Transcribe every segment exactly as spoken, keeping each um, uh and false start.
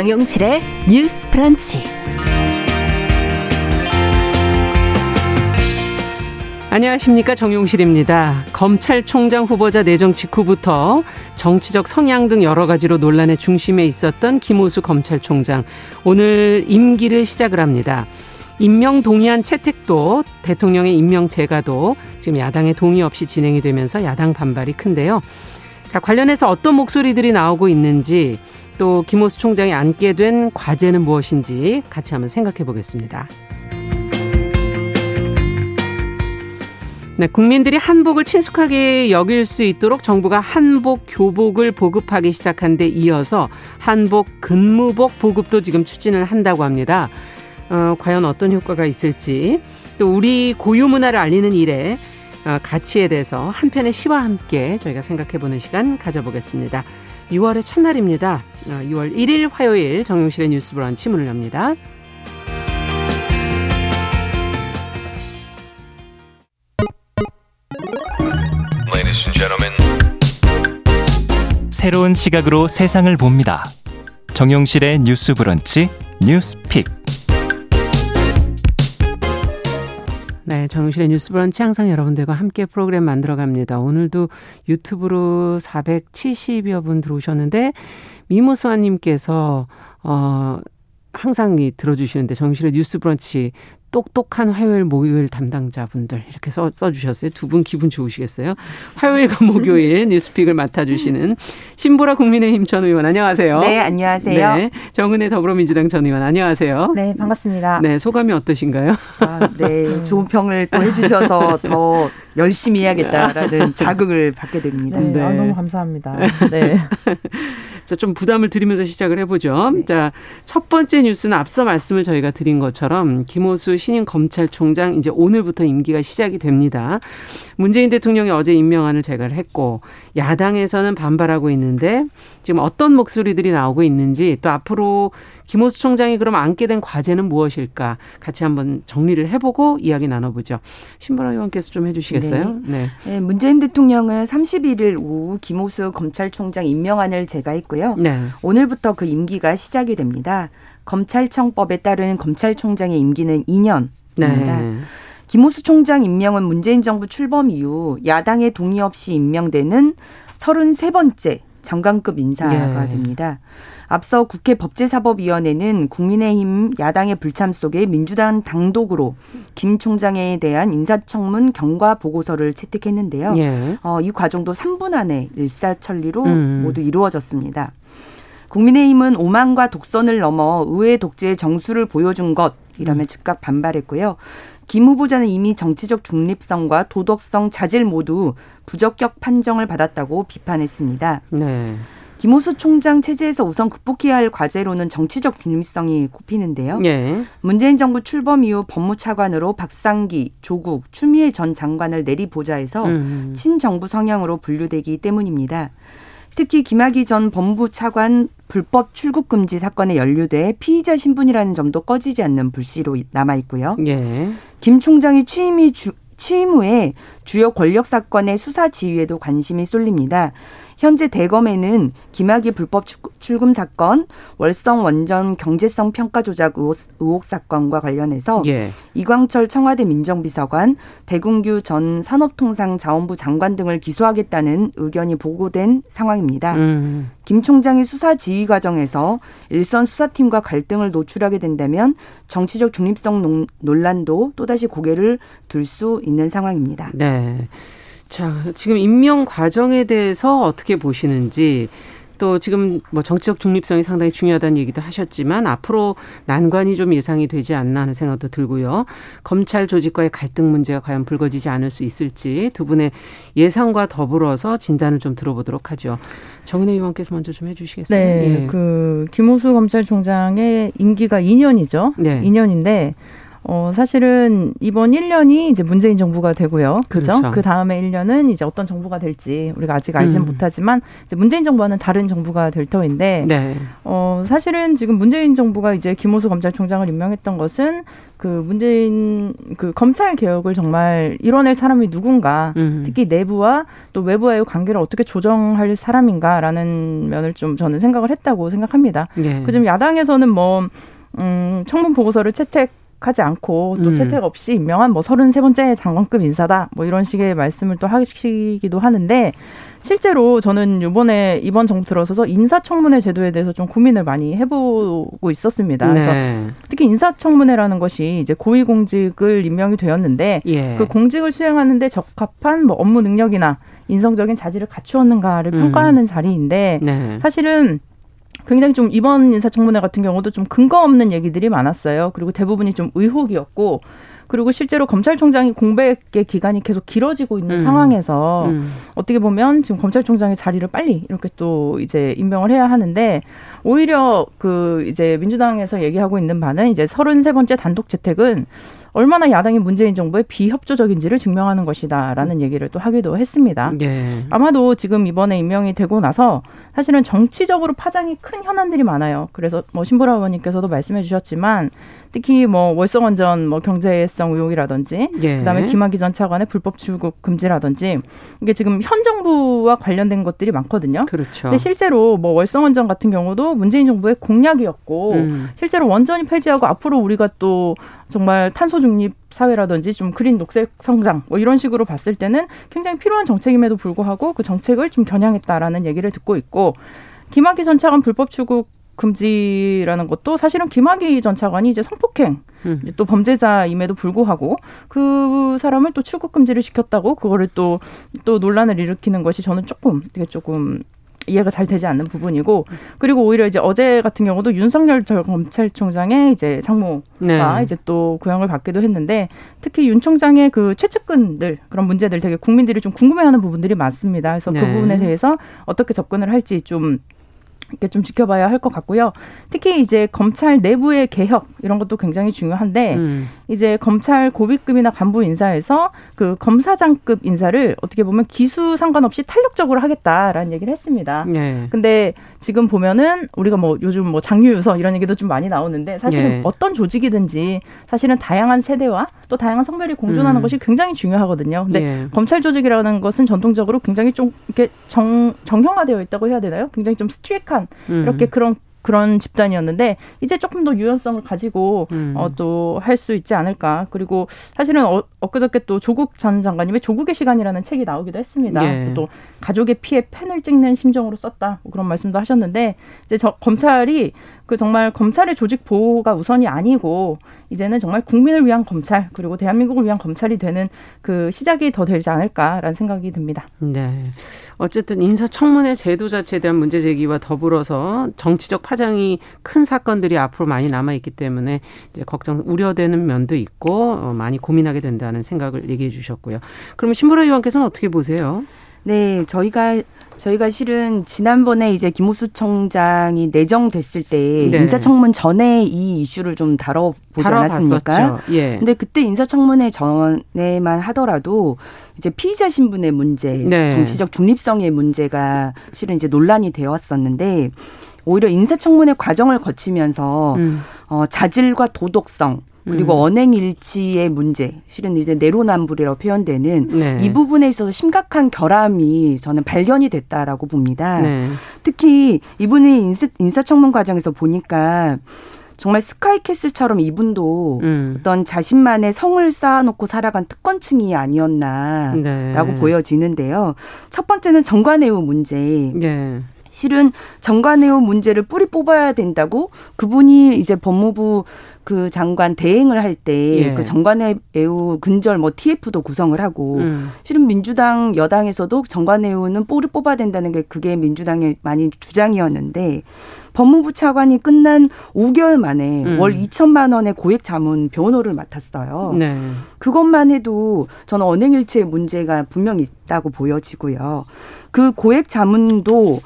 정용실의 뉴스 브런치. 안녕하십니까, 정용실입니다. 검찰총장 후보자 내정 직후부터 정치적 성향 등 여러 가지로 논란의 중심에 있었던 김오수 검찰총장, 오늘 임기를 시작을 합니다. 임명 동의안 채택도, 대통령의 임명 제가도 지금 야당의 동의 없이 진행이 되면서 야당 반발이 큰데요. 자, 관련해서 어떤 목소리들이 나오고 있는지, 또 김오수 총장이 안게 된 과제는 무엇인지 같이 한번 생각해 보겠습니다. 네, 국민들이 한복을 친숙하게 여길 수 있도록 정부가 한복 교복을 보급하기 시작한 데 이어서 한복 근무복 보급도 지금 추진을 한다고 합니다. 어, 과연 어떤 효과가 있을지, 또 우리 고유 문화를 알리는 일에 어, 가치에 대해서 한 편의 시와 함께 저희가 생각해보는 시간 가져보겠습니다. 유월의 첫날입니다. 어, 유월 일일 화요일 정용실의 뉴스 브런치 문을 엽니다. Ladies and gentlemen. 새로운 시각으로 세상을 봅니다. 정용실의 뉴스 브런치 뉴스픽. 네, 정용실의 뉴스 브런치 항상 여러분들과 함께 프로그램 만들어갑니다. 오늘도 유튜브로 사백칠십여 분 들어오셨는데, 미모수아님께서 어, 항상 이 들어주시는데 정용실의 뉴스 브런치 똑똑한 화요일 목요일 담당자분들 이렇게 써, 써주셨어요. 두 분 기분 좋으시겠어요? 화요일과 목요일 뉴스픽을 맡아주시는 신보라 국민의힘 전 의원, 안녕하세요. 네, 안녕하세요. 네, 정은혜 더불어민주당 전 의원, 안녕하세요. 네, 반갑습니다. 네, 소감이 어떠신가요? 아, 네, 좋은 평을 또 해주셔서 더 열심히 해야겠다라는 자극을 받게 됩니다. 네, 네. 아, 너무 감사합니다. 네. 자, 좀 부담을 드리면서 시작을 해보죠. 네. 자, 첫 번째 뉴스는 앞서 말씀을 저희가 드린 것처럼 김오수 신임 검찰총장, 이제 오늘부터 임기가 시작이 됩니다. 문재인 대통령이 어제 임명안을 제거를 했고, 야당에서는 반발하고 있는데 지금 어떤 목소리들이 나오고 있는지, 또 앞으로 김오수 총장이 그럼 안게 된 과제는 무엇일까, 같이 한번 정리를 해보고 이야기 나눠보죠. 신보라 의원께서 좀 해주시겠어요? 네. 네. 네, 문재인 대통령은 삼십일일 오후 김오수 검찰총장 임명안을 제거했고요. 네. 오늘부터 그 임기가 시작이 됩니다. 검찰청법에 따른 검찰총장의 임기는 이 년입니다. 네. 김오수 총장 임명은 문재인 정부 출범 이후 야당의 동의 없이 임명되는 서른세 번째 장관급 인사가 네. 됩니다. 앞서 국회 법제사법위원회는 국민의힘 야당의 불참 속에 민주당 당독으로 김 총장에 대한 인사청문 경과 보고서를 채택했는데요. 예. 어, 이 과정도 삼 분 안에 일사천리로 음. 모두 이루어졌습니다. 국민의힘은 오만과 독선을 넘어 의회 독재의 정수를 보여준 것이라며 음. 즉각 반발했고요. 김 후보자는 이미 정치적 중립성과 도덕성, 자질 모두 부적격 판정을 받았다고 비판했습니다. 네. 김오수 총장 체제에서 우선 극복해야 할 과제로는 정치적 중립성이 꼽히는데요. 예. 문재인 정부 출범 이후 법무차관으로 박상기, 조국, 추미애 전 장관을 내리보자해서 음. 친정부 성향으로 분류되기 때문입니다. 특히 김학의 전 법무부 차관 불법 출국 금지 사건에 연루돼 피의자 신분이라는 점도 꺼지지 않는 불씨로 남아 있고요. 예. 김 총장이 취임이 주, 취임 후에 주요 권력 사건의 수사 지휘에도 관심이 쏠립니다. 현재 대검에는 김학의 불법 출금 사건, 월성 원전 경제성 평가 조작 의혹, 의혹 사건과 관련해서 예. 이광철 청와대 민정비서관, 백운규 전 산업통상자원부 장관 등을 기소하겠다는 의견이 보고된 상황입니다. 음. 김 총장이 수사 지휘 과정에서 일선 수사팀과 갈등을 노출하게 된다면 정치적 중립성 논란도 또다시 고개를 들 수 있는 상황입니다. 네. 자, 지금 임명 과정에 대해서 어떻게 보시는지, 또 지금 뭐 정치적 중립성이 상당히 중요하다는 얘기도 하셨지만 앞으로 난관이 좀 예상이 되지 않나 하는 생각도 들고요. 검찰 조직과의 갈등 문제가 과연 불거지지 않을 수 있을지 두 분의 예상과 더불어서 진단을 좀 들어보도록 하죠. 정은혜 의원께서 먼저 좀 해주시겠어요? 네, 예. 그 김오수 검찰총장의 임기가 이 년이죠. 네. 이 년인데 어, 사실은 이번 일 년이 이제 문재인 정부가 되고요. 그죠? 그렇죠. 그 다음에 일 년은 이제 어떤 정부가 될지 우리가 아직 알지는 음. 못하지만 이제 문재인 정부와는 다른 정부가 될 터인데, 네. 어, 사실은 지금 문재인 정부가 이제 김오수 검찰총장을 임명했던 것은 그 문재인 그 검찰 개혁을 정말 이뤄낼 사람이 누군가, 음. 특히 내부와 또 외부와의 관계를 어떻게 조정할 사람인가라는 면을 좀 저는 생각을 했다고 생각합니다. 네. 그 좀 야당에서는 뭐 음, 청문 보고서를 채택 하지 않고 또 음. 채택 없이 임명한 뭐 서른세 번째 장관급 인사다 뭐 이런 식의 말씀을 또 하시기도 하는데, 실제로 저는 이번에 이번 정부 들어서서 인사청문회 제도에 대해서 좀 고민을 많이 해보고 있었습니다. 네. 그래서 특히 인사청문회라는 것이 이제 고위공직을 임명이 되었는데 예. 그 공직을 수행하는데 적합한 뭐 업무 능력이나 인성적인 자질을 갖추었는가를 음. 평가하는 자리인데 네. 사실은 굉장히 좀 이번 인사청문회 같은 경우도 좀 근거 없는 얘기들이 많았어요. 그리고 대부분이 좀 의혹이었고, 그리고 실제로 검찰총장이 공백의 기간이 계속 길어지고 있는 음. 상황에서 음. 어떻게 보면 지금 검찰총장의 자리를 빨리 이렇게 또 이제 임명을 해야 하는데, 오히려 그 이제 민주당에서 얘기하고 있는 바는 이제 서른세 번째 단독 재택은 얼마나 야당이 문재인 정부의 비협조적인지를 증명하는 것이다라는 얘기를 또 하기도 했습니다. 예. 아마도 지금 이번에 임명이 되고 나서 사실은 정치적으로 파장이 큰 현안들이 많아요. 그래서 뭐 신보라 의원님께서도 말씀해 주셨지만 특히 뭐 월성원전 뭐 경제성 의혹이라든지 예. 그다음에 김학의 전 차관의 불법 출국 금지라든지 이게 지금 현 정부와 관련된 것들이 많거든요. 그렇죠. 근데 실제로 뭐 월성원전 같은 경우도 문재인 정부의 공약이었고 음. 실제로 원전이 폐지하고 앞으로 우리가 또 정말 탄소 중립 사회라든지 좀 그린 녹색 성장 뭐 이런 식으로 봤을 때는 굉장히 필요한 정책임에도 불구하고 그 정책을 좀 겨냥했다라는 얘기를 듣고 있고, 김학의 전 차관 불법 출국 금지라는 것도 사실은 김학의 전 차관이 이제 성폭행 음. 이제 또 범죄자임에도 불구하고 그 사람을 또 출국 금지를 시켰다고 그거를 또 또 논란을 일으키는 것이 저는 조금 되게 조금 이해가 잘 되지 않는 부분이고, 그리고 오히려 이제 어제 같은 경우도 윤석열 전 검찰총장의 이제 상무가 네. 이제 또 구형을 받기도 했는데, 특히 윤 총장의 그 최측근들 그런 문제들 되게 국민들이 좀 궁금해하는 부분들이 많습니다. 그래서 네. 그 부분에 대해서 어떻게 접근을 할지 좀 이렇게 좀 지켜봐야 할 것 같고요. 특히 이제 검찰 내부의 개혁 이런 것도 굉장히 중요한데 음. 이제 검찰 고위급이나 간부 인사에서 그 검사장급 인사를 어떻게 보면 기수 상관없이 탄력적으로 하겠다라는 얘기를 했습니다. 네. 근데 지금 보면은 우리가 뭐 요즘 뭐 장유유서 이런 얘기도 좀 많이 나오는데 사실은 네. 어떤 조직이든지 사실은 다양한 세대와 또 다양한 성별이 공존하는 음. 것이 굉장히 중요하거든요. 근데 네. 검찰 조직이라는 것은 전통적으로 굉장히 좀 이렇게 정 정형화되어 있다고 해야 되나요? 굉장히 좀 스트릭한 이렇게 음. 그런 그런 집단이었는데 이제 조금 더 유연성을 가지고 음. 어, 또 할 수 있지 않을까. 그리고 사실은 어, 엊그저께 또 조국 전 장관님의 조국의 시간이라는 책이 나오기도 했습니다. 예. 그래서 또 가족의 피에 펜을 찍는 심정으로 썼다 그런 말씀도 하셨는데, 이제 저, 검찰이 그 정말 검찰의 조직 보호가 우선이 아니고 이제는 정말 국민을 위한 검찰 그리고 대한민국을 위한 검찰이 되는 그 시작이 더 되지 않을까라는 생각이 듭니다. 네. 어쨌든 인사청문회 제도 자체에 대한 문제 제기와 더불어서 정치적 파장이 큰 사건들이 앞으로 많이 남아있기 때문에 이제 걱정, 우려되는 면도 있고 많이 고민하게 된다는 생각을 얘기해 주셨고요. 그럼 신보라 의원께서는 어떻게 보세요? 네, 저희가 저희가 실은 지난번에 이제 김오수 청장이 내정됐을 때 네. 인사청문 전에 이 이슈를 좀 다뤄보지 않았습니까? 예. 근데 그때 인사청문회 전에만 하더라도 이제 피의자 신분의 문제, 네. 정치적 중립성의 문제가 실은 이제 논란이 되었었는데, 오히려 인사청문회 과정을 거치면서 음. 어, 자질과 도덕성 그리고 음. 언행일치의 문제, 실은 이제 내로남불이라고 표현되는 네. 이 부분에 있어서 심각한 결함이 저는 발견이 됐다라고 봅니다. 네. 특히 이분의 인사, 인사청문 과정에서 보니까 정말 스카이캐슬처럼 이분도 음. 어떤 자신만의 성을 쌓아놓고 살아간 특권층이 아니었나라고 네. 보여지는데요. 첫 번째는 정관예우 문제. 네. 실은 정관예우 문제를 뿌리 뽑아야 된다고 그분이 이제 법무부 그 장관 대행을 할 때 그 예. 정관예우 근절 뭐 티에프도 구성을 하고 음. 실은 민주당 여당에서도 정관예우는 뿌리 뽑아야 된다는 게 그게 민주당의 많이 주장이었는데, 법무부 차관이 끝난 오 개월 만에 음. 월 이천만 원의 고액 자문 변호를 맡았어요. 네. 그것만 해도 저는 언행일치의 문제가 분명히 있다고 보여지고요. 그 고액 자문도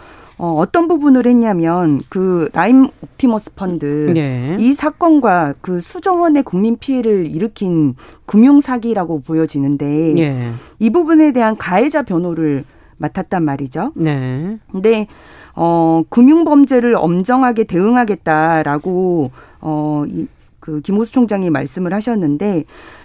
어, 어떤 부분을 했냐면 그 라임 옵티머스 펀드 네. 이 사건과 그 수조원의 국민 피해를 일으킨 금융 사기라고 보여지는데 네. 이 부분에 대한 가해자 변호를 맡았단 말이죠. 네. 근데 어, 금융 범죄를 엄정하게 대응하겠다라고 어, 이, 그 김오수 총장이 말씀을 하셨는데.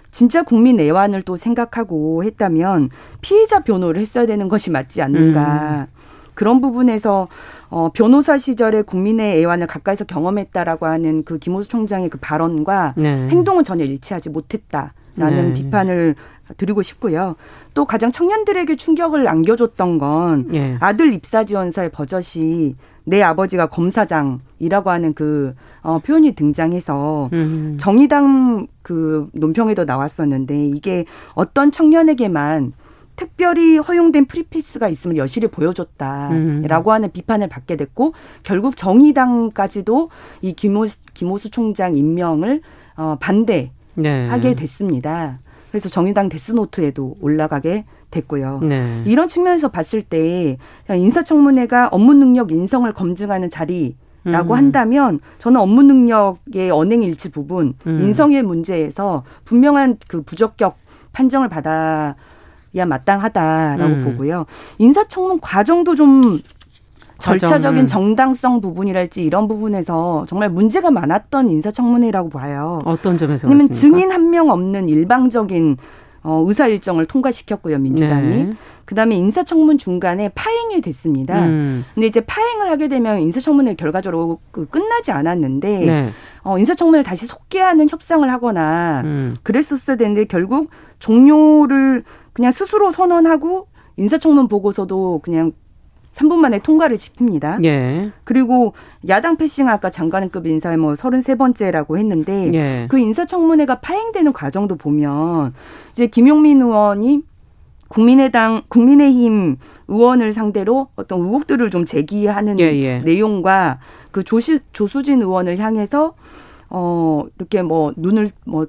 진짜 국민 애환을 또 생각하고 했다면 피해자 변호를 했어야 되는 것이 맞지 않는가. 음. 그런 부분에서 어, 변호사 시절에 국민의 애환을 가까이서 경험했다라고 하는 그 김오수 총장의 그 발언과 네. 행동은 전혀 일치하지 못했다라는 네. 비판을 드리고 싶고요. 또 가장 청년들에게 충격을 안겨줬던 건 네. 아들 입사 지원서의 버젓이 내 아버지가 검사장이라고 하는 그 어, 표현이 등장해서 음. 정의당 그 논평에도 나왔었는데 이게 어떤 청년에게만 특별히 허용된 프리패스가 있음을 여실히 보여줬다라고 음. 하는 비판을 받게 됐고 결국 정의당까지도 이 김오수, 김오수 총장 임명을 어, 반대하게 네. 됐습니다. 그래서 정의당 데스노트에도 올라가게 됐고요. 네. 이런 측면에서 봤을 때 인사청문회가 업무 능력 인성을 검증하는 자리라고 음. 한다면 저는 업무 능력의 언행일치 부분, 음. 인성의 문제에서 분명한 그 부적격 판정을 받아야 마땅하다라고 음. 보고요. 인사청문 과정도 좀 절차적인 정당성 부분이랄지 이런 부분에서 정말 문제가 많았던 인사청문회라고 봐요. 어떤 점에서 그렇습니까? 증인 한 명 없는 일방적인 어, 의사 일정을 통과시켰고요, 민주당이. 네. 그다음에 인사청문 중간에 파행이 됐습니다. 음. 근데 이제 파행을 하게 되면 인사청문회 결과적으로 그 끝나지 않았는데 네. 어, 인사청문회를 다시 속개하는 협상을 하거나 음. 그랬었어야 되는데 결국 종료를 그냥 스스로 선언하고 인사청문 보고서도 그냥 삼 분 만에 통과를 시킵니다. 예. 그리고 야당 패싱 아까 장관급 인사에 뭐 서른세 번째라고 했는데 예. 그 인사청문회가 파행되는 과정도 보면 이제 김용민 의원이 국민의당, 국민의힘 의원을 상대로 어떤 의혹들을 좀 제기하는 예예. 내용과 그 조시, 조수진 의원을 향해서 어, 이렇게 뭐 눈을 뭐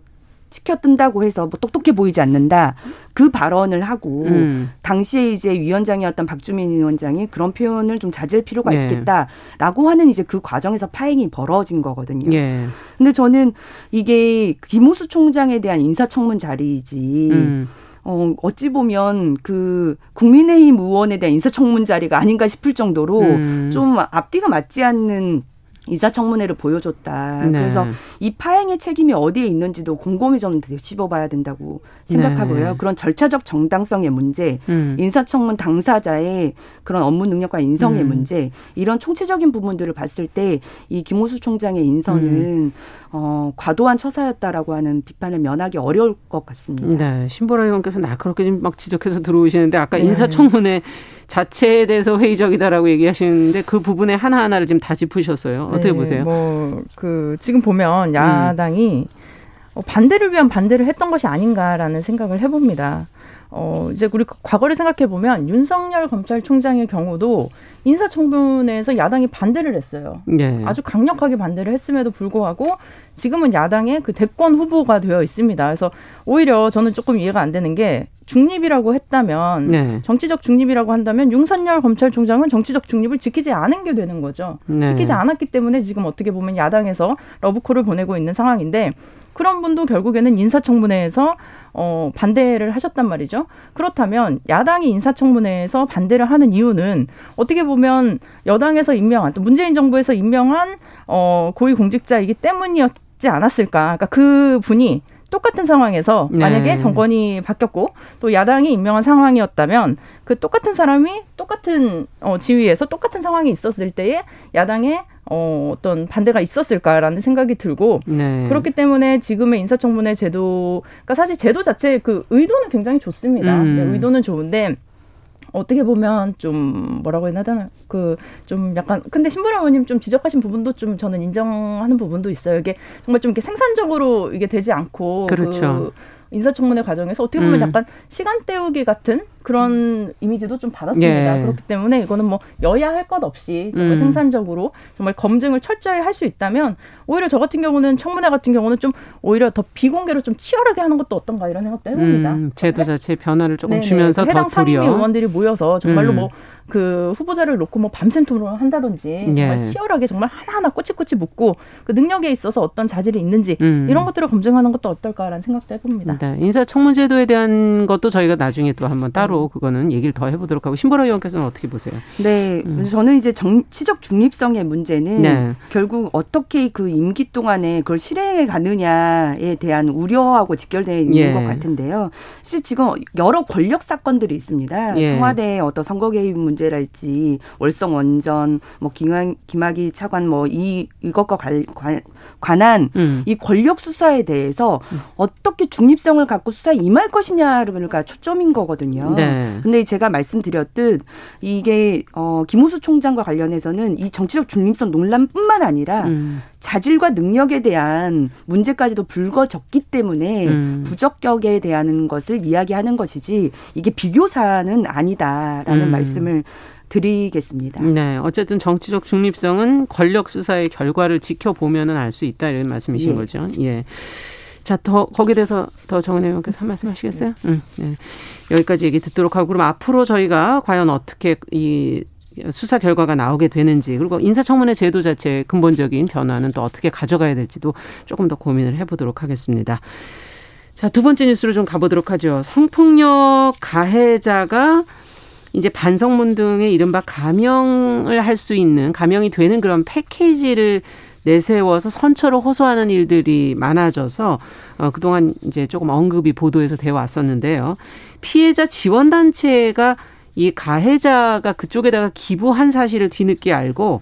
치켜뜬다고 해서 뭐 똑똑해 보이지 않는다. 그 발언을 하고 음. 당시에 이제 위원장이었던 박주민 위원장이 그런 표현을 좀 자제할 필요가 예. 있겠다라고 하는 이제 그 과정에서 파행이 벌어진 거거든요. 예. 근데 저는 이게 김오수 총장에 대한 인사청문 자리이지 음. 어, 어찌 보면 그 국민의힘 의원에 대한 인사청문 자리가 아닌가 싶을 정도로 음. 좀 앞뒤가 맞지 않는 인사청문회를 보여줬다. 네. 그래서 이 파행의 책임이 어디에 있는지도 곰곰이 좀 되짚어봐야 된다고 생각하고요. 네. 그런 절차적 정당성의 문제, 음. 인사청문 당사자의 그런 업무 능력과 인성의 음. 문제, 이런 총체적인 부분들을 봤을 때 이 김오수 총장의 인선은 음. 어, 과도한 처사였다라고 하는 비판을 면하기 어려울 것 같습니다. 네, 신보라 의원께서 날카롭게 막 지적해서 들어오시는데 아까 네. 인사청문회 자체에 대해서 회의적이다라고 얘기하시는데 그 부분에 하나하나를 지금 다 짚으셨어요. 어떻게 네, 보세요? 뭐 그 지금 보면 야당이 음. 반대를 위한 반대를 했던 것이 아닌가라는 생각을 해봅니다. 어, 이제 우리 과거를 생각해 보면 윤석열 검찰총장의 경우도 인사청문회에서 야당이 반대를 했어요. 네. 아주 강력하게 반대를 했음에도 불구하고 지금은 야당의 그 대권 후보가 되어 있습니다. 그래서 오히려 저는 조금 이해가 안 되는 게 중립이라고 했다면 네. 정치적 중립이라고 한다면 윤석열 검찰총장은 정치적 중립을 지키지 않은 게 되는 거죠. 네. 지키지 않았기 때문에 지금 어떻게 보면 야당에서 러브콜을 보내고 있는 상황인데 그런 분도 결국에는 인사청문회에서 어, 반대를 하셨단 말이죠. 그렇다면 야당이 인사청문회에서 반대를 하는 이유는 어떻게 보면 여당에서 임명한 또 문재인 정부에서 임명한 어, 고위공직자이기 때문이었지 않았을까. 그러니까 그 분이 똑같은 상황에서 만약에 네. 정권이 바뀌었고 또 야당이 임명한 상황이었다면 그 똑같은 사람이 똑같은 어, 지위에서 똑같은 상황이 있었을 때에 야당의 어, 어떤 반대가 있었을까라는 생각이 들고 네. 그렇기 때문에 지금의 인사청문회 제도 그러니까 사실 제도 자체의 그 의도는 굉장히 좋습니다. 음. 네, 의도는 좋은데 어떻게 보면 좀 뭐라고 해야 되나 그 좀 약간 근데 신보라 의원님 좀 지적하신 부분도 좀 저는 인정하는 부분도 있어요. 이게 정말 좀 이렇게 생산적으로 이게 되지 않고 그렇죠. 그 인사청문회 과정에서 어떻게 보면 음. 약간 시간 때우기 같은 그런 이미지도 좀 받았습니다. 예. 그렇기 때문에 이거는 뭐 여야 할 것 없이 정말 음. 생산적으로 정말 검증을 철저히 할 수 있다면 오히려 저 같은 경우는 청문회 같은 경우는 좀 오히려 더 비공개로 좀 치열하게 하는 것도 어떤가 이런 생각도 해봅니다. 음, 제도 자체의 변화를 조금 네네. 주면서 해당 더 도리어. 해당 상임위 의원들이 모여서 정말로 음. 뭐 그 후보자를 놓고 뭐 밤샘 토론한다든지 정말 예. 치열하게 정말 하나하나 꼬치꼬치 묻고 그 능력에 있어서 어떤 자질이 있는지 음. 이런 것들을 검증하는 것도 어떨까라는 생각도 해봅니다. 네. 인사청문제도에 대한 것도 저희가 나중에 또 한번 따로 그거는 얘기를 더 해보도록 하고 신보라 의원께서는 어떻게 보세요? 네. 음. 저는 이제 정치적 중립성의 문제는 네. 결국 어떻게 그 임기 동안에 그걸 실행해 가느냐에 대한 우려하고 직결되어 있는 예. 것 같은데요. 사실 지금 여러 권력 사건들이 있습니다. 예. 청와대의 어떤 선거 개입 문제랄지 월성 원전, 뭐 김학, 김학의 차관 뭐 이 이것과 관, 관, 관한 음. 이 권력 수사에 대해서 어떻게 중립성을 갖고 수사에 임할 것이냐가 초점인 거거든요. 네. 근데 제가 말씀드렸듯 이게 어, 김오수 총장과 관련해서는 이 정치적 중립성 논란뿐만 아니라 음. 자질과 능력에 대한 문제까지도 불거졌기 때문에 음. 부적격에 대한 것을 이야기하는 것이지 이게 비교사는 아니다라는 음. 말씀을 드리겠습니다. 네, 어쨌든 정치적 중립성은 권력 수사의 결과를 지켜보면은 알 수 있다 이런 말씀이신 예. 거죠. 예. 자, 더 거기에 대해서 더 정은혜 의원께서 한 말씀 하시겠어요? 네. 응. 네. 여기까지 얘기 듣도록 하고 그럼 앞으로 저희가 과연 어떻게 이 수사 결과가 나오게 되는지 그리고 인사청문회 제도 자체의 근본적인 변화는 또 어떻게 가져가야 될지도 조금 더 고민을 해보도록 하겠습니다. 자, 두 번째 뉴스로 좀 가보도록 하죠. 성폭력 가해자가 이제 반성문 등의 이른바 감형을 할 수 있는 감형이 되는 그런 패키지를 내세워서 선처로 호소하는 일들이 많아져서 어, 그동안 이제 조금 언급이 보도에서 되어 왔었는데요. 피해자 지원단체가 이 가해자가 그쪽에다가 기부한 사실을 뒤늦게 알고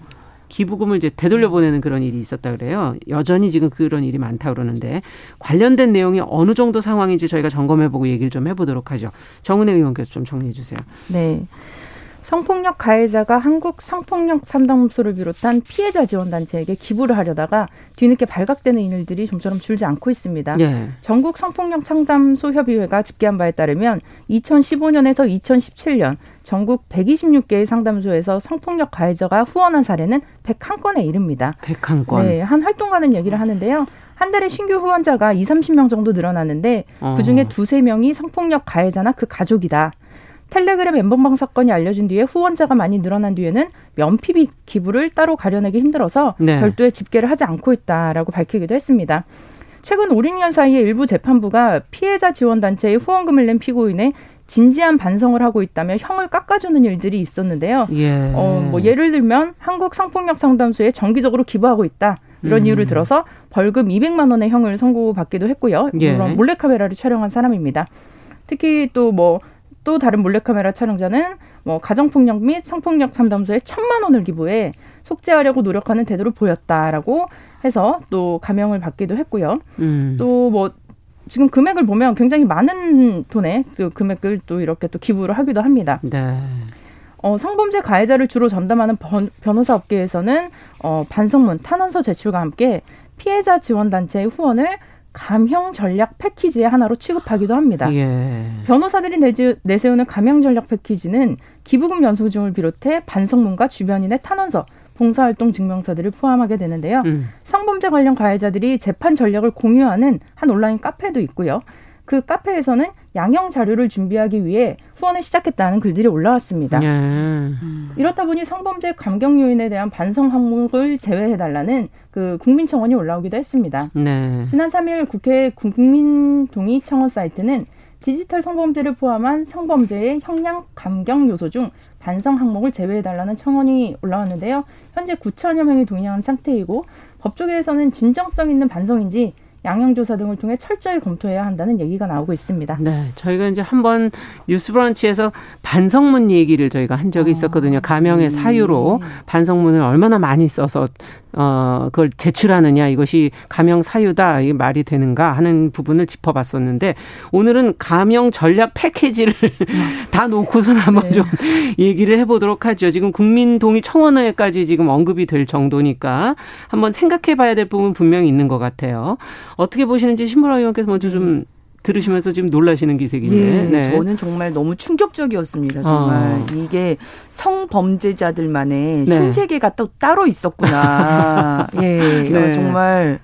기부금을 이제 되돌려보내는 그런 일이 있었다 그래요. 여전히 지금 그런 일이 많다 그러는데 관련된 내용이 어느 정도 상황인지 저희가 점검해보고 얘기를 좀 해보도록 하죠. 정은혜 의원께서 좀 정리해 주세요. 네. 성폭력 가해자가 한국 성폭력 상담소를 비롯한 피해자 지원단체에게 기부를 하려다가 뒤늦게 발각되는 일들이 좀처럼 줄지 않고 있습니다. 예. 전국 성폭력 상담소 협의회가 집계한 바에 따르면 이천십오 년에서 이천십칠 년 전국 백이십육 개의 상담소에서 성폭력 가해자가 후원한 사례는 백일 건에 이릅니다. 백일 건. 네, 한 활동가는 얘기를 하는데요. 한 달에 신규 후원자가 이삼십 명 정도 늘어났는데 그중에 두세 명이 성폭력 가해자나 그 가족이다. 텔레그램 엠번방 사건이 알려진 뒤에 후원자가 많이 늘어난 뒤에는 면피비 기부를 따로 가려내기 힘들어서 네. 별도의 집계를 하지 않고 있다라고 밝히기도 했습니다. 최근 오, 육 년 사이에 일부 재판부가 피해자 지원단체의 후원금을 낸 피고인의 진지한 반성을 하고 있다며 형을 깎아주는 일들이 있었는데요. 예. 어, 뭐 예를 들면 한국 성폭력 상담소에 정기적으로 기부하고 있다. 이런 음. 이유를 들어서 벌금 이백만 원의 형을 선고받기도 했고요. 예. 물론 몰래카메라를 촬영한 사람입니다. 특히 또 뭐 또 다른 몰래카메라 촬영자는 뭐 가정폭력 및 성폭력 상담소에 천만 원을 기부해 속죄하려고 노력하는 태도를 보였다라고 해서 또 감형을 받기도 했고요. 음. 또 뭐 지금 금액을 보면 굉장히 많은 돈의 그 금액을 또 이렇게 또 기부를 하기도 합니다. 네. 어, 성범죄 가해자를 주로 전담하는 번, 변호사 업계에서는 어, 반성문, 탄원서 제출과 함께 피해자 지원단체의 후원을 감형 전략 패키지의 하나로 취급하기도 합니다. 예. 변호사들이 내지, 내세우는 감형 전략 패키지는 기부금 연수증을 비롯해 반성문과 주변인의 탄원서, 봉사활동 증명서들을 포함하게 되는데요. 음. 성범죄 관련 가해자들이 재판 전략을 공유하는 한 온라인 카페도 있고요. 그 카페에서는 양형 자료를 준비하기 위해 후원을 시작했다는 글들이 올라왔습니다. 예. 음. 이렇다 보니 성범죄 감경 요인에 대한 반성 항목을 제외해달라는 그 국민청원이 올라오기도 했습니다. 네. 지난 삼 일 국회 국민동의 청원 사이트는 디지털 성범죄를 포함한 성범죄의 형량 감경 요소 중 반성 항목을 제외해달라는 청원이 올라왔는데요. 현재 구천여 명이 동의한 상태이고 법조계에서는 진정성 있는 반성인지 양형조사 등을 통해 철저히 검토해야 한다는 얘기가 나오고 있습니다. 네, 저희가 이제 한번 뉴스브런치에서 반성문 얘기를 저희가 한 적이 있었거든요. 감형의 사유로 반성문을 얼마나 많이 써서 어, 그걸 제출하느냐 이것이 감형 사유다 이 말이 되는가 하는 부분을 짚어봤었는데 오늘은 감형 전략 패키지를 다 놓고선 한번 네. 좀 얘기를 해보도록 하죠. 지금 국민동의 청원회까지 지금 언급이 될 정도니까 한번 생각해봐야 될 부분 분명히 있는 것 같아요. 어떻게 보시는지 신보라 의원께서 먼저 좀 들으시면서 지금 놀라시는 기색인데. 네, 네. 저는 정말 너무 충격적이었습니다. 정말 어. 이게 성범죄자들만의 네. 신세계가 또 따로 있었구나. 예, 네. 정말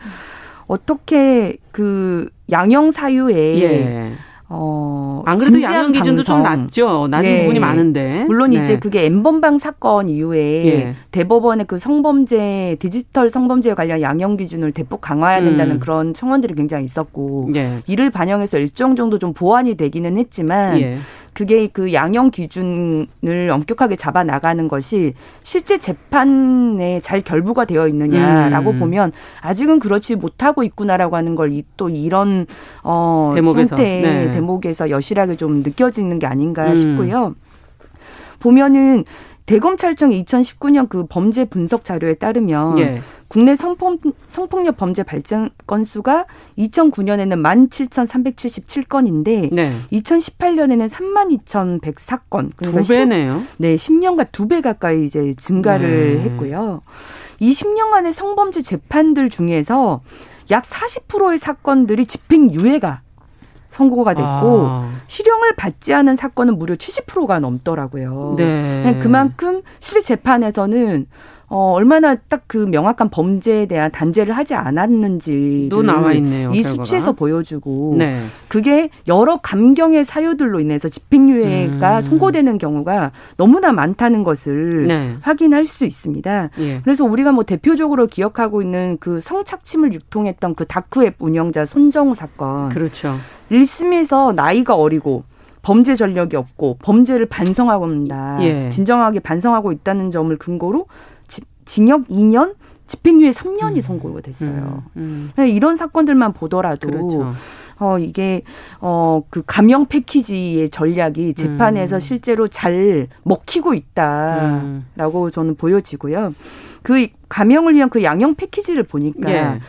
어떻게 그 양형 사유에 예. 어, 안 그래도 양형 기준도 좀 낮죠. 낮은 예. 부분이 많은데. 물론 네. 이제 그게 엠번방 사건 이후에 예. 대법원의 그 성범죄, 디지털 성범죄에 관련 양형 기준을 대폭 강화해야 된다는 음. 그런 청원들이 굉장히 있었고 예. 이를 반영해서 일정 정도 좀 보완이 되기는 했지만 예. 그게 그 양형 기준을 엄격하게 잡아 나가는 것이 실제 재판에 잘 결부가 되어 있느냐라고 음. 보면 아직은 그렇지 못하고 있구나라고 하는 걸 또 이런 어 대목에서. 형태의 네. 대목에서 여실하게 좀 느껴지는 게 아닌가 음. 싶고요. 보면은 대검찰청의 이천십구 년 그 범죄 분석 자료에 따르면 예. 국내 성폭, 성폭력 범죄 발생 건수가 이천구 년에는 만 칠천삼백칠십칠 건인데 네. 이천십팔 년에는 삼만 이천백사 건. 그러니까 두 배네요. 십, 네, 십 년간 두 배 가까이 이제 증가를 음. 했고요. 이 십 년간의 성범죄 재판들 중에서 약 사십 퍼센트의 사건들이 집행유예가 선고가 됐고 아. 실형을 받지 않은 사건은 무려 칠십 퍼센트가 넘더라고요. 네. 그만큼 실제 재판에서는 어, 얼마나 딱 그 명확한 범죄에 대한 단죄를 하지 않았는지도 나와 있네요. 이 결과가. 수치에서 보여주고 네. 그게 여러 감경의 사유들로 인해서 집행유예가 음. 선고되는 경우가 너무나 많다는 것을 네. 확인할 수 있습니다. 예. 그래서 우리가 뭐 대표적으로 기억하고 있는 그 성착취물 유통했던 그 다크웹 운영자 손정우 사건. 그렇죠. 일심에서 나이가 어리고 범죄 전력이 없고 범죄를 반성하고 있다. 예. 진정하게 반성하고 있다는 점을 근거로 징역 이 년, 집행유예 삼 년이 음. 선고가 됐어요. 음. 음. 이런 사건들만 보더라도 그렇죠. 어, 이게 어, 그 감형 패키지의 전략이 재판에서 음. 실제로 잘 먹히고 있다라고 음. 저는 보여지고요. 그 감형을 위한 그 양형 패키지를 보니까 예.